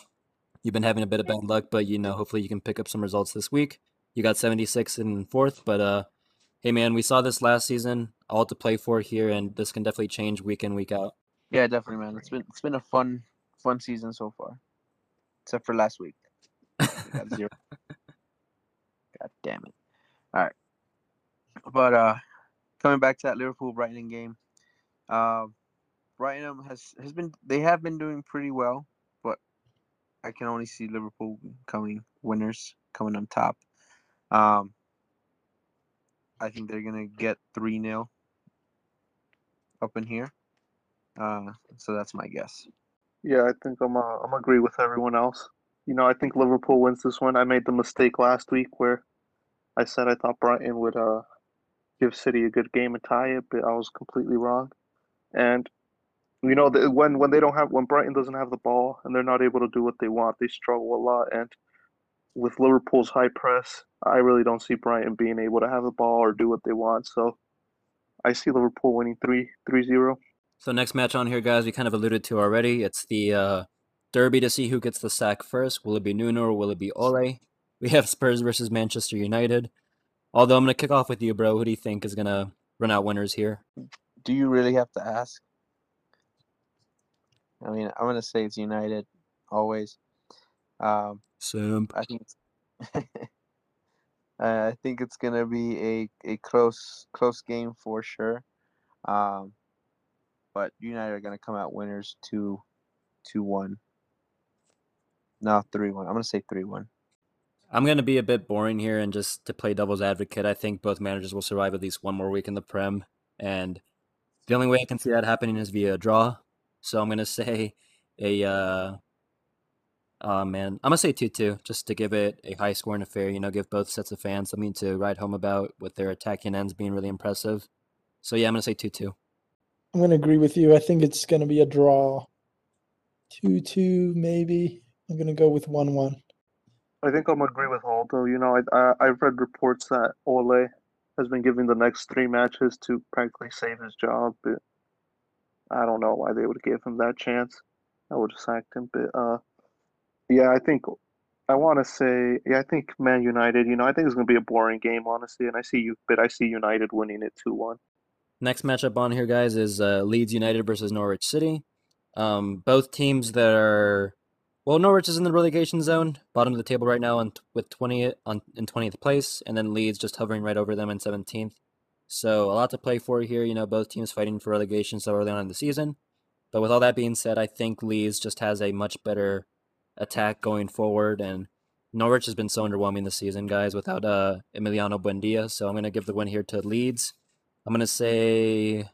you've been having a bit of bad luck, but you know, hopefully you can pick up some results this week. You got 76 in 4th, but hey, man, we saw this last season, all to play for here, and this can definitely change week in, week out. Yeah, definitely, man. It's been a fun season so far, except for last week. We got 0. God damn it. All right. But coming back to that Liverpool-Brighton game, Brighton has been – they have been doing pretty well, but I can only see Liverpool coming winners, coming on top. I think they're going to get 3-0 up in here. So that's my guess. Yeah, I think I'm agree with everyone else. You know, I think Liverpool wins this one. I made the mistake last week where I said I thought Brighton would give City a good game and tie it, but I was completely wrong. And, you know, when Brighton doesn't have the ball and they're not able to do what they want, they struggle a lot. And with Liverpool's high press, I really don't see Brighton being able to have the ball or do what they want. So I see Liverpool winning 3-0. So next match on here, guys, we kind of alluded to already. It's the derby to see who gets the sack first. Will it be Nuno or will it be Ole? We have Spurs versus Manchester United. Although I'm going to kick off with you, bro. Who do you think is going to run out winners here? Do you really have to ask? I mean, I'm going to say it's United always. I think it's gonna be a close game for sure, but United are gonna come out winners 2-1. No, 3-1. I'm gonna say 3-1. I'm gonna be a bit boring here and just to play devil's advocate, I think both managers will survive at least one more week in the Prem, and the only way I can see that happening is via a draw. So I'm gonna say I'm going to say 2-2 just to give it a high scoring affair, you know, give both sets of fans something to ride home about with their attacking ends being really impressive. So, yeah, I'm going to say 2-2. I'm going to agree with you. I think it's going to be a draw. 2-2 maybe. I'm going to go with 1-1. I think I'm going to agree with Aldo. You know, I've read reports that Ole has been giving the next 3 matches to practically save his job, but I don't know why they would give him that chance. I would have sacked him, but Yeah, I think I want to say, yeah, I think Man United, I think it's going to be a boring game, honestly. And I see United winning it 2-1. Next matchup on here, guys, is Leeds United versus Norwich City. Both teams that are, well, Norwich is in the relegation zone, bottom of the table right now, with 20th place, and then Leeds just hovering right over them in 17th. So a lot to play for here. Both teams fighting for relegation so early on in the season. But with all that being said, I think Leeds just has a much better attack going forward, and Norwich has been so underwhelming this season, guys, without Emiliano Buendia. So I'm going to give the win here to Leeds. I'm going to say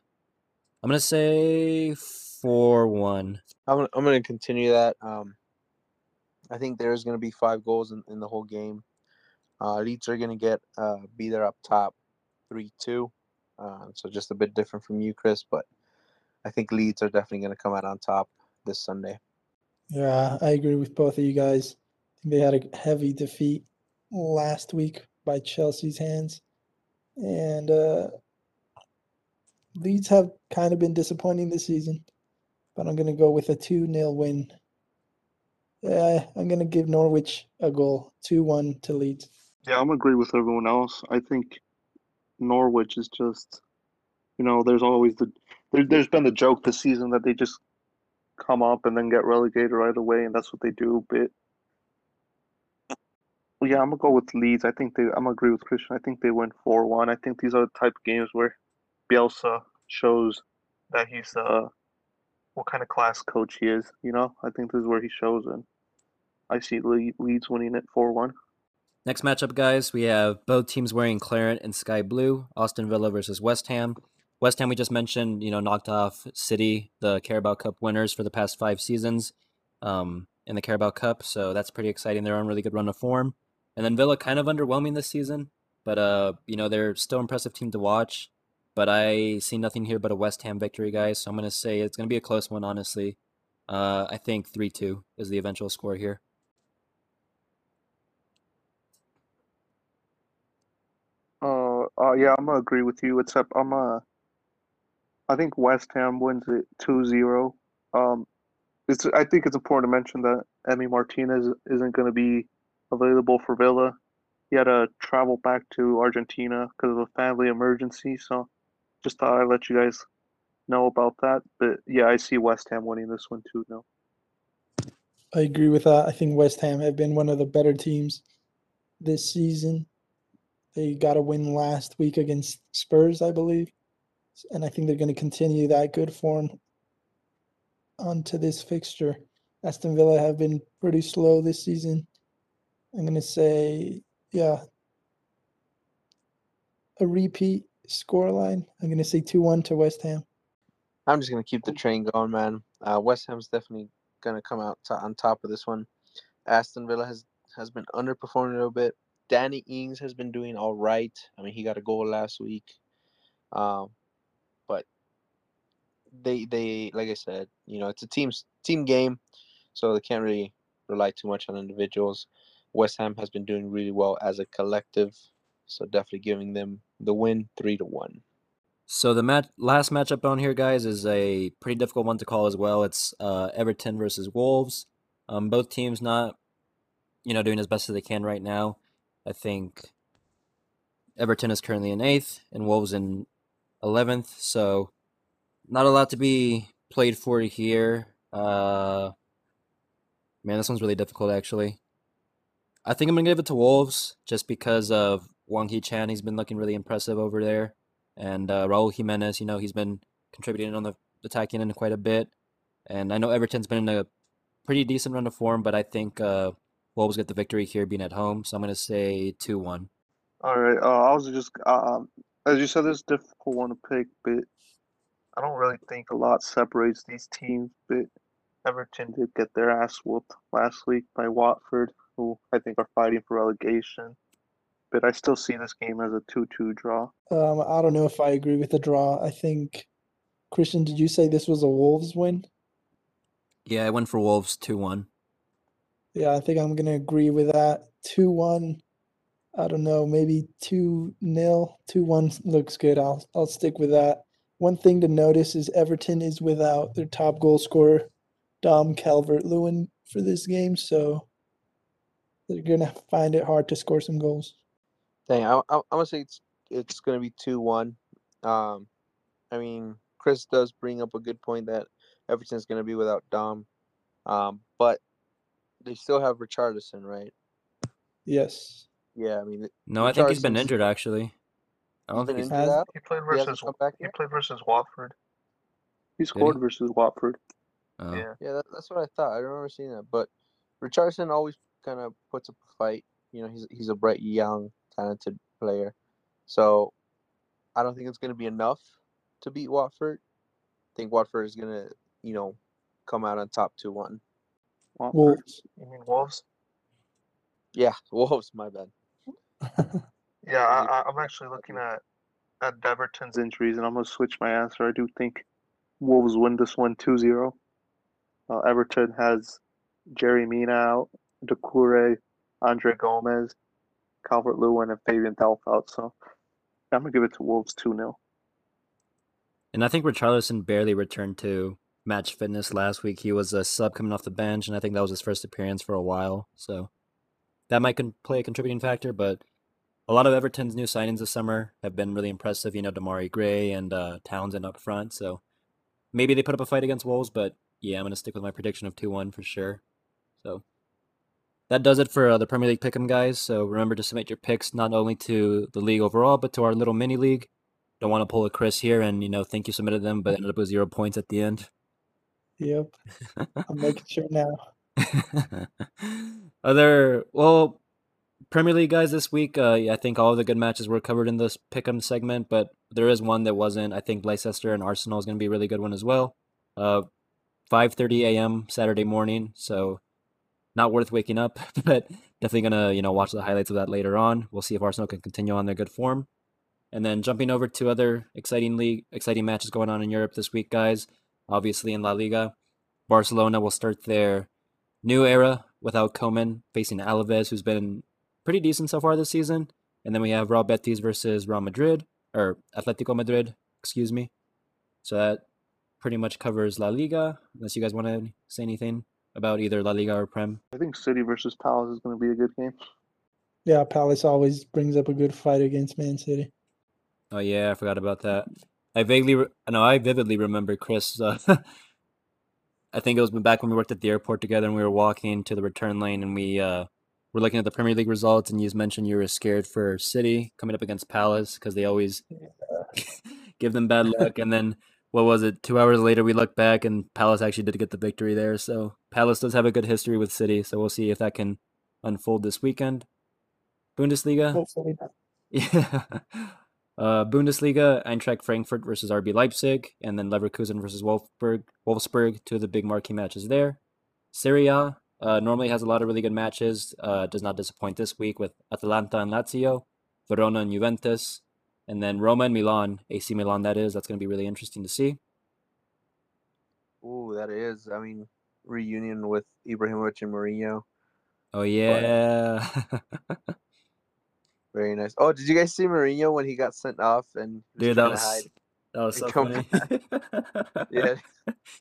4-1. I'm going to continue that. I think there's going to be 5 goals in the whole game. Leeds are going to get be there up top 3-2. So just a bit different from you, Chris, but I think Leeds are definitely going to come out on top this Sunday. Yeah, I agree with both of you guys. I think they had a heavy defeat last week by Chelsea's hands. And Leeds have kind of been disappointing this season, but I'm going to go with a 2-0 win. Yeah, I'm going to give Norwich a goal, 2-1 to Leeds. Yeah, I'm agree with everyone else. I think Norwich is just, there's always there's been the joke this season that they just come up and then get relegated right away, and that's what they do. But yeah, I'm gonna go with Leeds. I'm gonna agree with Christian. I think they win 4-1. I think these are the type of games where Bielsa shows that he's what kind of class coach he is. I think this is where he shows, and I see Leeds winning it 4-1. Next matchup, guys, we have both teams wearing claret and sky blue. Aston Villa versus West Ham. West Ham, we just mentioned, knocked off City, the Carabao Cup winners for the past 5 seasons in the Carabao Cup, so that's pretty exciting. They're on a really good run of form. And then Villa kind of underwhelming this season, but they're still an impressive team to watch. But I see nothing here but a West Ham victory, guys, so I'm going to say it's going to be a close one, honestly. I think 3-2 is the eventual score here. Yeah, I'm going to agree with you, except I think West Ham wins it 2-0. I think it's important to mention that Emi Martinez isn't going to be available for Villa. He had to travel back to Argentina because of a family emergency, so just thought I'd let you guys know about that. But yeah, I see West Ham winning this one 2-0. I agree with that. I think West Ham have been one of the better teams this season. They got a win last week against Spurs, I believe. And I think they're going to continue that good form onto this fixture. Aston Villa have been pretty slow this season. I'm going to say, yeah, a repeat scoreline. I'm going to say 2-1 to West Ham. I'm just going to keep the train going, man. West Ham's definitely going to come out on top of this one. Aston Villa has been underperforming a little bit. Danny Ings has been doing all right. I mean, he got a goal last week. But they like I said, it's a team game, so they can't really rely too much on individuals. West Ham has been doing really well as a collective, so definitely giving them the win 3-1. So the last matchup on here, guys, is a pretty difficult one to call as well. It's Everton versus Wolves. Both teams not, doing as best as they can right now. I think Everton is currently in 8th and Wolves in 11th, so not a lot to be played for here. Man, this one's really difficult, actually. I think I'm going to give it to Wolves just because of Wong Hee-chan. He's been looking really impressive over there. And Raul Jimenez, he's been contributing on the attacking end quite a bit. And I know Everton's been in a pretty decent run of form, but I think Wolves get the victory here being at home. So I'm going to say 2-1. All right. I was just... as you said, this is a difficult one to pick, but I don't really think a lot separates these teams. But Everton did get their ass whooped last week by Watford, who I think are fighting for relegation. But I still see this game as a 2-2 draw. I don't know if I agree with the draw. I think, Christian, did you say this was a Wolves win? Yeah, I went for Wolves 2-1. Yeah, I think I'm going to agree with that. 2-1. I don't know, maybe 2-0, 2-1 looks good. I'll stick with that. One thing to notice is Everton is without their top goal scorer, Dom Calvert-Lewin. for this game, so they're going to find it hard to score some goals. Dang, I'm going to say it's going to be 2-1. I mean, Chris does bring up a good point that Everton's going to be without Dom. But they still have Richarlison, right? Yes. Yeah, I mean... No, I think he's been injured, actually. I don't think he's been injured. He played versus Watford. He scored versus Watford. Oh. Yeah, that's what I thought. I remember seeing that. But Richarlison always kind of puts up a fight. You know, he's a bright, young, talented player. So I don't think it's going to be enough to beat Watford. I think Watford is going to, you know, come out on top 2-1. Wolves. You mean Wolves? Yeah, Wolves, my bad. Yeah, I'm actually looking at Everton's injuries, and I'm going to switch my answer. I do think Wolves win this one 2-0. Everton has Jerry Mina out, Doucouré, Andre Gomez, Calvert-Lewin, and Fabian Delph out. So I'm going to give it to Wolves 2-0. And I think Richarlison barely returned to match fitness last week. He was a sub coming off the bench, and I think that was his first appearance for a while. So that might play a contributing factor, but a lot of Everton's new signings this summer have been really impressive. You know, Damari Gray and Townsend up front. So maybe they put up a fight against Wolves, but yeah, I'm going to stick with my prediction of 2-1 for sure. So that does it for the Premier League Pick'em, guys. So remember to submit your picks not only to the league overall, but to our little mini league. Don't want to pull a Chris here and, you know, think you submitted them, but ended up with 0 points at the end. Yep. I'm making sure now. Premier League guys this week, I think all of the good matches were covered in this pick'em segment, but there is one that wasn't. I think Leicester and Arsenal is going to be a really good one as well. 5:30 a.m. Saturday morning, so not worth waking up, but definitely going to, you know, watch the highlights of that later on. We'll see if Arsenal can continue on their good form. And then jumping over to other exciting matches going on in Europe this week, guys. Obviously in La Liga, Barcelona will start their new era without Koeman, facing Alaves, who's been pretty decent so far this season. And then we have Real Betis versus Atletico Madrid, So that pretty much covers La Liga, unless you guys want to say anything about either La Liga or Prem. I think City versus Palace is going to be a good game. Yeah, Palace always brings up a good fight against Man City. Oh yeah, I forgot about that. I vividly remember Chris. I think it was back when we worked at the airport together and we were walking to the return lane and we were looking at the Premier League results, and you mentioned you were scared for City coming up against Palace because they always give them bad luck. And then, 2 hours later, we looked back and Palace actually did get the victory there. So Palace does have a good history with City. So we'll see if that can unfold this weekend. Bundesliga. Hopefully not. Yeah. Bundesliga, Eintracht Frankfurt versus RB Leipzig, and then Leverkusen versus Wolfsburg, two of the big marquee matches there. Serie A normally has a lot of really good matches, does not disappoint this week with Atalanta and Lazio, Verona and Juventus, and then Roma and Milan, AC Milan that is. That's going to be really interesting to see. Ooh, that is. I mean, reunion with Ibrahimovic and Mourinho. Oh, yeah. But... Very nice. Oh, did you guys see Mourinho when he got sent off? And dude, that was so funny. Yeah,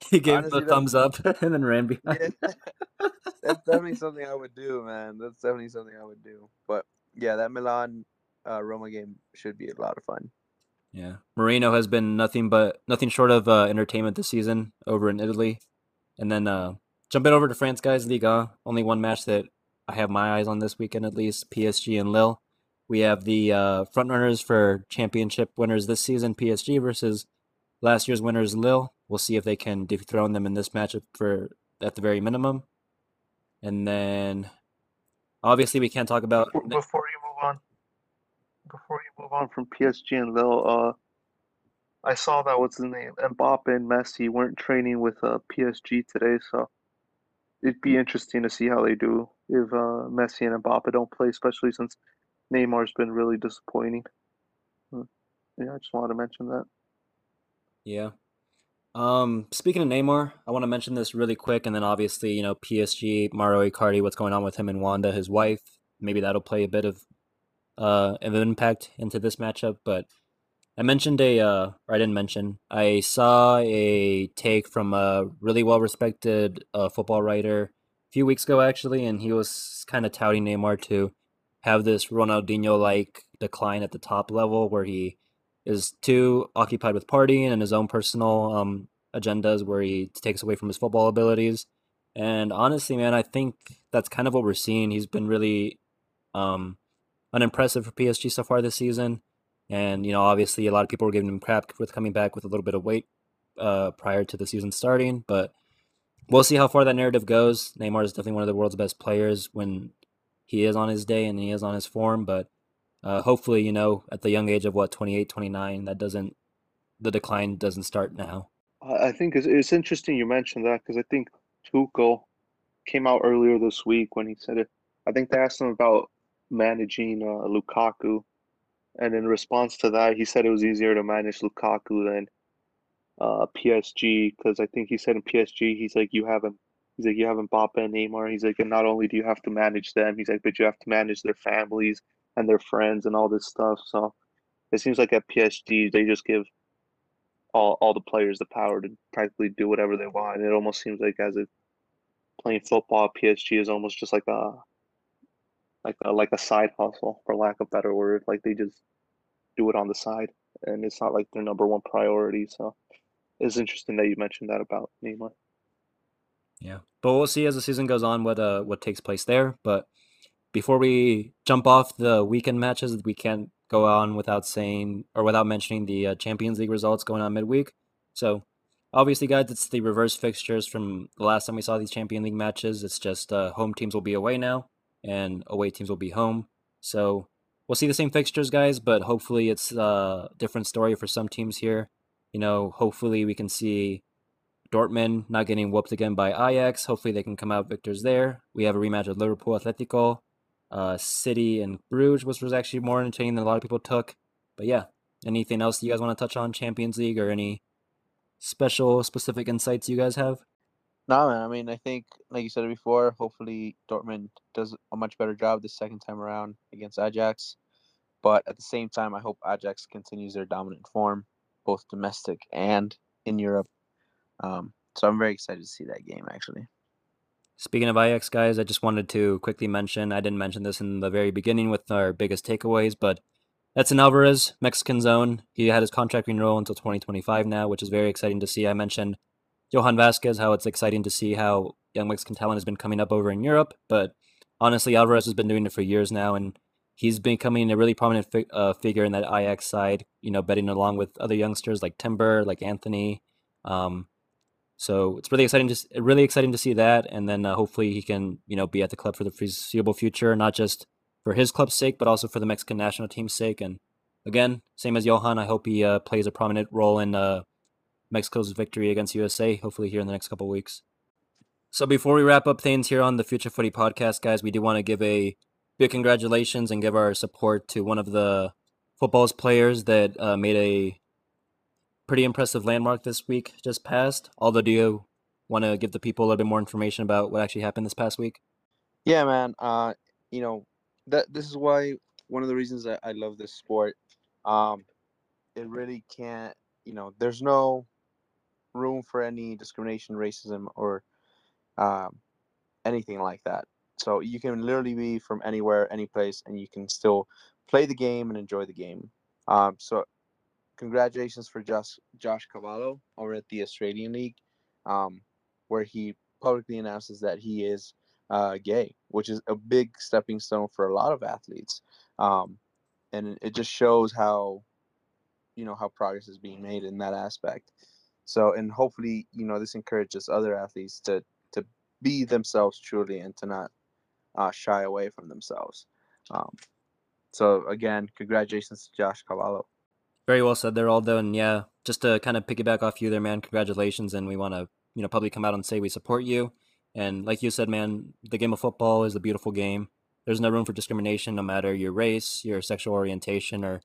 he gave the thumbs up and then ran behind. Yeah. That's definitely something I would do, man. But yeah, that Milan Roma game should be a lot of fun. Yeah, Mourinho has been nothing short of entertainment this season over in Italy, and then jumping over to France, guys. Liga, only one match that I have my eyes on this weekend at least: PSG and Lille. We have the frontrunners for championship winners this season, PSG, versus last year's winners, Lille. We'll see if they can dethrone them in this matchup at the very minimum. And then, obviously, we can't talk about... Before you move on from PSG and Lille, I saw that Mbappe and Messi weren't training with PSG today, so it'd be interesting to see how they do if Messi and Mbappe don't play, especially since Neymar's been really disappointing. Yeah, I just wanted to mention that. Yeah. Speaking of Neymar, I want to mention this really quick, and then obviously, you know, PSG, Mauro Icardi, what's going on with him and Wanda, his wife. Maybe that'll play a bit of an impact into this matchup. But I saw a take from a really well-respected football writer few weeks ago, actually, and he was kind of touting Neymar to have this Ronaldinho-like decline at the top level where he is too occupied with partying and his own personal agendas where he takes away from his football abilities. And honestly, man, I think that's kind of what we're seeing. He's been really unimpressive for PSG so far this season. And, you know, obviously a lot of people were giving him crap with coming back with a little bit of weight prior to the season starting. But we'll see how far that narrative goes. Neymar is definitely one of the world's best players when he is on his day and he is on his form. But hopefully, you know, at the young age of, 28, 29, the decline doesn't start now. I think it's interesting you mentioned that because I think Tuchel came out earlier this week when he said it. I think they asked him about managing Lukaku. And in response to that, he said it was easier to manage Lukaku than PSG because I think he said in PSG, you have Mbappe and Neymar. He's like, and not only do you have to manage them, he's like, but you have to manage their families and their friends and all this stuff. So it seems like at PSG, they just give all the players the power to practically do whatever they want. It almost seems like as if playing football, PSG is almost just like a side hustle, for lack of a better word. Like they just do it on the side, and it's not like their number one priority. So it's interesting that you mentioned that about Neymar. Yeah, but we'll see as the season goes on what takes place there. But before we jump off the weekend matches, we can't go on without mentioning the Champions League results going on midweek. So obviously, guys, it's the reverse fixtures from the last time we saw these Champions League matches. It's just home teams will be away now, and away teams will be home. So we'll see the same fixtures, guys, but hopefully it's a different story for some teams here. You know, hopefully we can see Dortmund not getting whooped again by Ajax. Hopefully they can come out victors there. We have a rematch of Liverpool, Atletico, City, and Bruges, which was actually more entertaining than a lot of people took. But yeah, anything else you guys want to touch on Champions League or any specific insights you guys have? No, man. I mean, I think, like you said before, hopefully Dortmund does a much better job this second time around against Ajax. But at the same time, I hope Ajax continues their dominant form, both domestic and in Europe. So I'm very excited to see that game, actually. Speaking of Ajax, guys, I just wanted to quickly mention, I didn't mention this in the very beginning with our biggest takeaways, but Edson Alvarez, Mexican zone. He had his contract renewal until 2025 now, which is very exciting to see. I mentioned Johan Vasquez, how it's exciting to see how young Mexican talent has been coming up over in Europe. But honestly, Alvarez has been doing it for years now, and he's becoming a really prominent figure in that Ajax side, you know, betting along with other youngsters like Timber, like Anthony. So it's really exciting to see that. And then hopefully he can, you know, be at the club for the foreseeable future, not just for his club's sake, but also for the Mexican national team's sake. And again, same as Johan, I hope he plays a prominent role in Mexico's victory against USA, hopefully here in the next couple of weeks. So before we wrap up things here on the Future Footy Podcast, guys, we do want to give a big congratulations and give our support to one of the football's players that made a pretty impressive landmark this week just passed. Aldo, do you want to give the people a little bit more information about what actually happened this past week? Yeah, man. You know, this is why one of the reasons that I love this sport. It really can't, you know, there's no room for any discrimination, racism, or anything like that. So you can literally be from anywhere, any place, and you can still play the game and enjoy the game. So congratulations for Josh Cavallo over at the Australian League, where he publicly announces that he is gay, which is a big stepping stone for a lot of athletes. And it just shows how, you know, how progress is being made in that aspect. So, and hopefully, you know, this encourages other athletes to be themselves truly and to not shy away from themselves. So again, congratulations to Josh Cavallo. Very well said there, Aldo. And yeah, just to kind of piggyback off you there, man, congratulations. And we want to, you know, publicly come out and say we support you. And like you said, man, the game of football is a beautiful game. There's no room for discrimination, no matter your race, your sexual orientation, or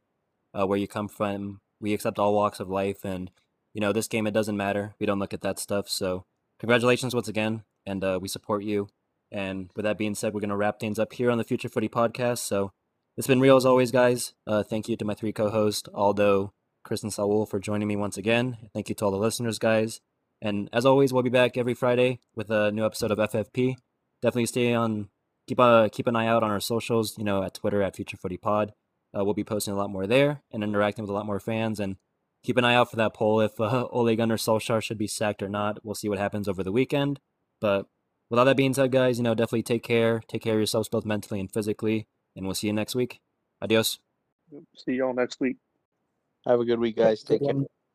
where you come from. We accept all walks of life, and you know, this game, it doesn't matter. We don't look at that stuff. So congratulations once again, and we support you. And with that being said, we're going to wrap things up here on the Future Footy Podcast. So it's been real as always, guys. Thank you to my three co-hosts, Aldo, Chris, and Saul, for joining me once again. Thank you to all the listeners, guys. And as always, we'll be back every Friday with a new episode of FFP. definitely stay on, keep an eye out on our socials, you know, at Twitter at Future Footy Pod. We'll be posting a lot more there and interacting with a lot more fans, and keep an eye out for that poll if Ole Gunnar Solskjaer should be sacked or not. We'll see what happens over the weekend. But with all that being said, guys, you know, definitely take care of yourselves both mentally and physically, and we'll see you next week. Adios. See y'all next week. Have a good week, guys. Take care.